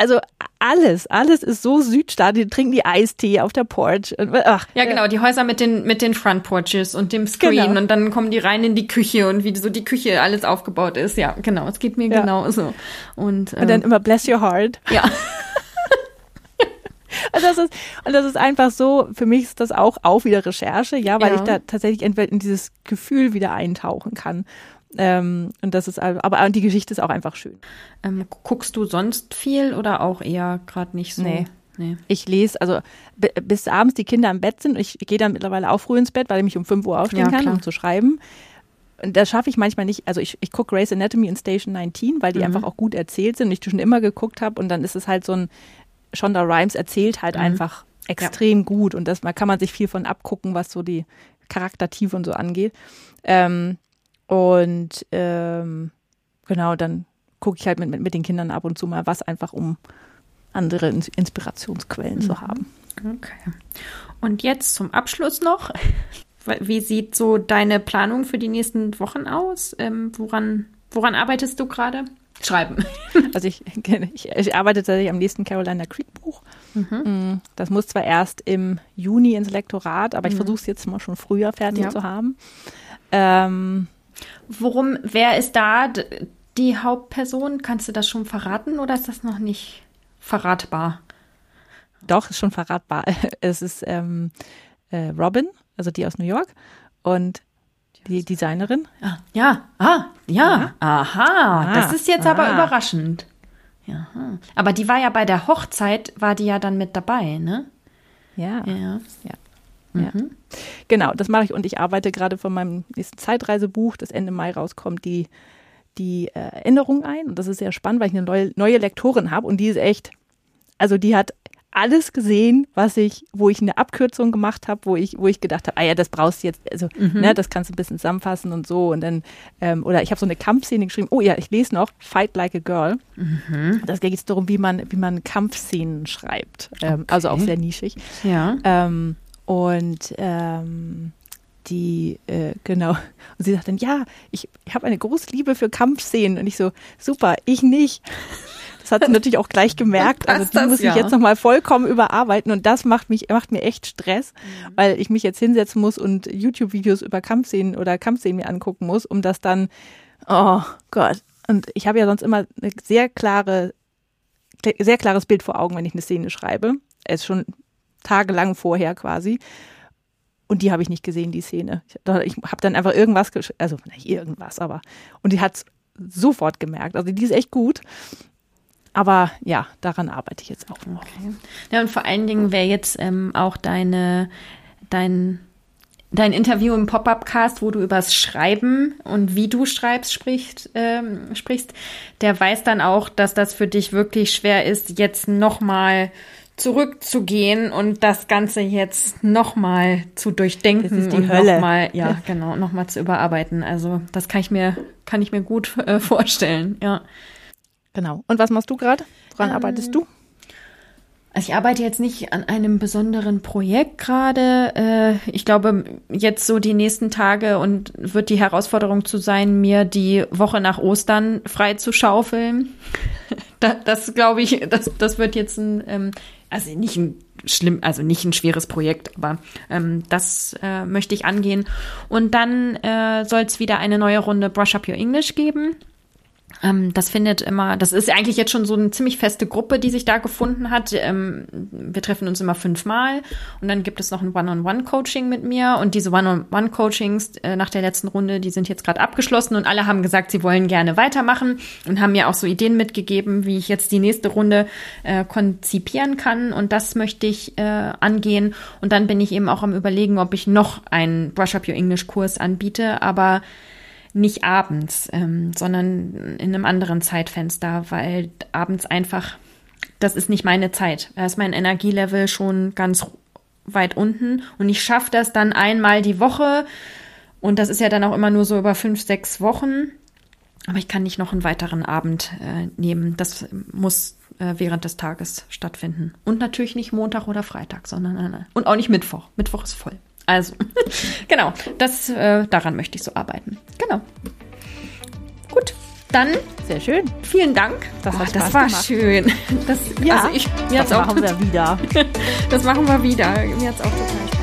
also alles ist so Südstaat, die trinken die Eistee auf der Porch. Ja, genau, die Häuser mit den Front Porches und dem Screen und dann kommen die rein in die Küche und wie so die Küche alles aufgebaut ist. Ja, genau, es geht mir genau so. Und dann immer bless your heart. Ja. Und das ist einfach so, für mich ist das auch wieder Recherche, weil ich da tatsächlich entweder in dieses Gefühl wieder eintauchen kann. Und das ist, aber die Geschichte ist auch einfach schön. Guckst du sonst viel oder auch eher gerade nicht so? Nee. Ich lese, also bis abends die Kinder im Bett sind. Ich gehe dann mittlerweile auch früh ins Bett, weil ich mich um 5 Uhr aufstehen kann, um zu schreiben. Und das schaffe ich manchmal nicht. Also ich gucke Grey's Anatomy und Station 19, weil die einfach auch gut erzählt sind und ich die schon immer geguckt habe. Und dann ist es halt so ein, Shonda Rhimes erzählt halt einfach extrem gut. Und da kann man sich viel von abgucken, was so die Charaktertiefe und so angeht. Genau, dann gucke ich halt mit den Kindern ab und zu mal was, einfach um andere Inspirationsquellen zu haben. Okay. Und jetzt zum Abschluss noch. Wie sieht so deine Planung für die nächsten Wochen aus? Woran arbeitest du gerade? Schreiben. Also ich arbeite tatsächlich am nächsten Carolina Creek Buch. Mhm. Das muss zwar erst im Juni ins Lektorat, aber ich versuche es jetzt mal schon früher fertig zu haben. Wer ist da die Hauptperson? Kannst du das schon verraten oder ist das noch nicht verratbar? Doch, ist schon verratbar. Es ist Robin, also die aus New York und die Designerin. Das ist jetzt aber überraschend. Aha. Aber die war ja bei der Hochzeit, war die ja dann mit dabei, ne? Ja. Genau, das mache ich und ich arbeite gerade von meinem nächsten Zeitreisebuch, das Ende Mai rauskommt, die Änderung ein. Und das ist sehr spannend, weil ich eine neue Lektorin habe und die ist echt, also die hat alles gesehen, wo ich eine Abkürzung gemacht habe, wo ich gedacht habe, das brauchst du jetzt, also das kannst du ein bisschen zusammenfassen und so und dann oder ich habe so eine Kampfszene geschrieben. Oh ja, ich lese noch Fight Like a Girl. Mhm. Das geht jetzt darum, wie man Kampfszenen schreibt, okay. Also auch sehr nischig. Ja. Genau. Und sie sagt dann, ja, ich habe eine große Liebe für Kampfszenen und ich so, super, ich nicht. Das hat sie natürlich auch gleich gemerkt. Also die muss ich jetzt nochmal vollkommen überarbeiten und das macht mir echt Stress, weil ich mich jetzt hinsetzen muss und YouTube-Videos über Kampfszenen oder Kampfszenen mir angucken muss, um das dann, oh Gott. Und ich habe ja sonst immer ein sehr klares Bild vor Augen, wenn ich eine Szene schreibe. Es ist schon tagelang vorher quasi. Und die habe ich nicht gesehen, die Szene. Ich habe dann einfach irgendwas, also nicht irgendwas, aber. Und die hat es sofort gemerkt. Also die ist echt gut. Aber ja, daran arbeite ich jetzt auch noch. Okay. Ja, und vor allen Dingen wäre jetzt auch dein Interview im Pop-Up-Cast, wo du übers Schreiben und wie du schreibst sprichst, der weiß dann auch, dass das für dich wirklich schwer ist, jetzt nochmal zurückzugehen und das Ganze jetzt nochmal zu durchdenken. Das ist die Hölle. Nochmal zu überarbeiten. Also das kann ich mir gut vorstellen, ja. Genau. Und was machst du gerade? Woran arbeitest du? Also ich arbeite jetzt nicht an einem besonderen Projekt gerade. Ich glaube, jetzt so die nächsten Tage und wird die Herausforderung zu sein, mir die Woche nach Ostern frei zu schaufeln. Das glaube ich, das wird jetzt nicht ein schweres Projekt, aber das möchte ich angehen. Und dann soll es wieder eine neue Runde Brush Up Your English geben. Das ist eigentlich jetzt schon so eine ziemlich feste Gruppe, die sich da gefunden hat. Wir treffen uns immer 5-mal und dann gibt es noch ein One-on-One-Coaching mit mir und diese One-on-One-Coachings nach der letzten Runde, die sind jetzt gerade abgeschlossen und alle haben gesagt, sie wollen gerne weitermachen und haben mir auch so Ideen mitgegeben, wie ich jetzt die nächste Runde konzipieren kann und das möchte ich angehen und dann bin ich eben auch am Überlegen, ob ich noch einen Brush-Up-Your-English-Kurs anbiete, aber nicht abends, sondern in einem anderen Zeitfenster, weil abends einfach, das ist nicht meine Zeit. Da ist mein Energielevel schon ganz weit unten und ich schaffe das dann einmal die Woche und das ist ja dann auch immer nur so über 5-6 Wochen, aber ich kann nicht noch einen weiteren Abend nehmen. Das muss während des Tages stattfinden. Und natürlich nicht Montag oder Freitag, sondern und auch nicht Mittwoch. Mittwoch ist voll. Also, genau, daran möchte ich so arbeiten. Genau. Gut, dann. Sehr schön. Vielen Dank. Das war schön. Das machen wir wieder. Das machen wir wieder. Mir hat es auch total Spaß gemacht.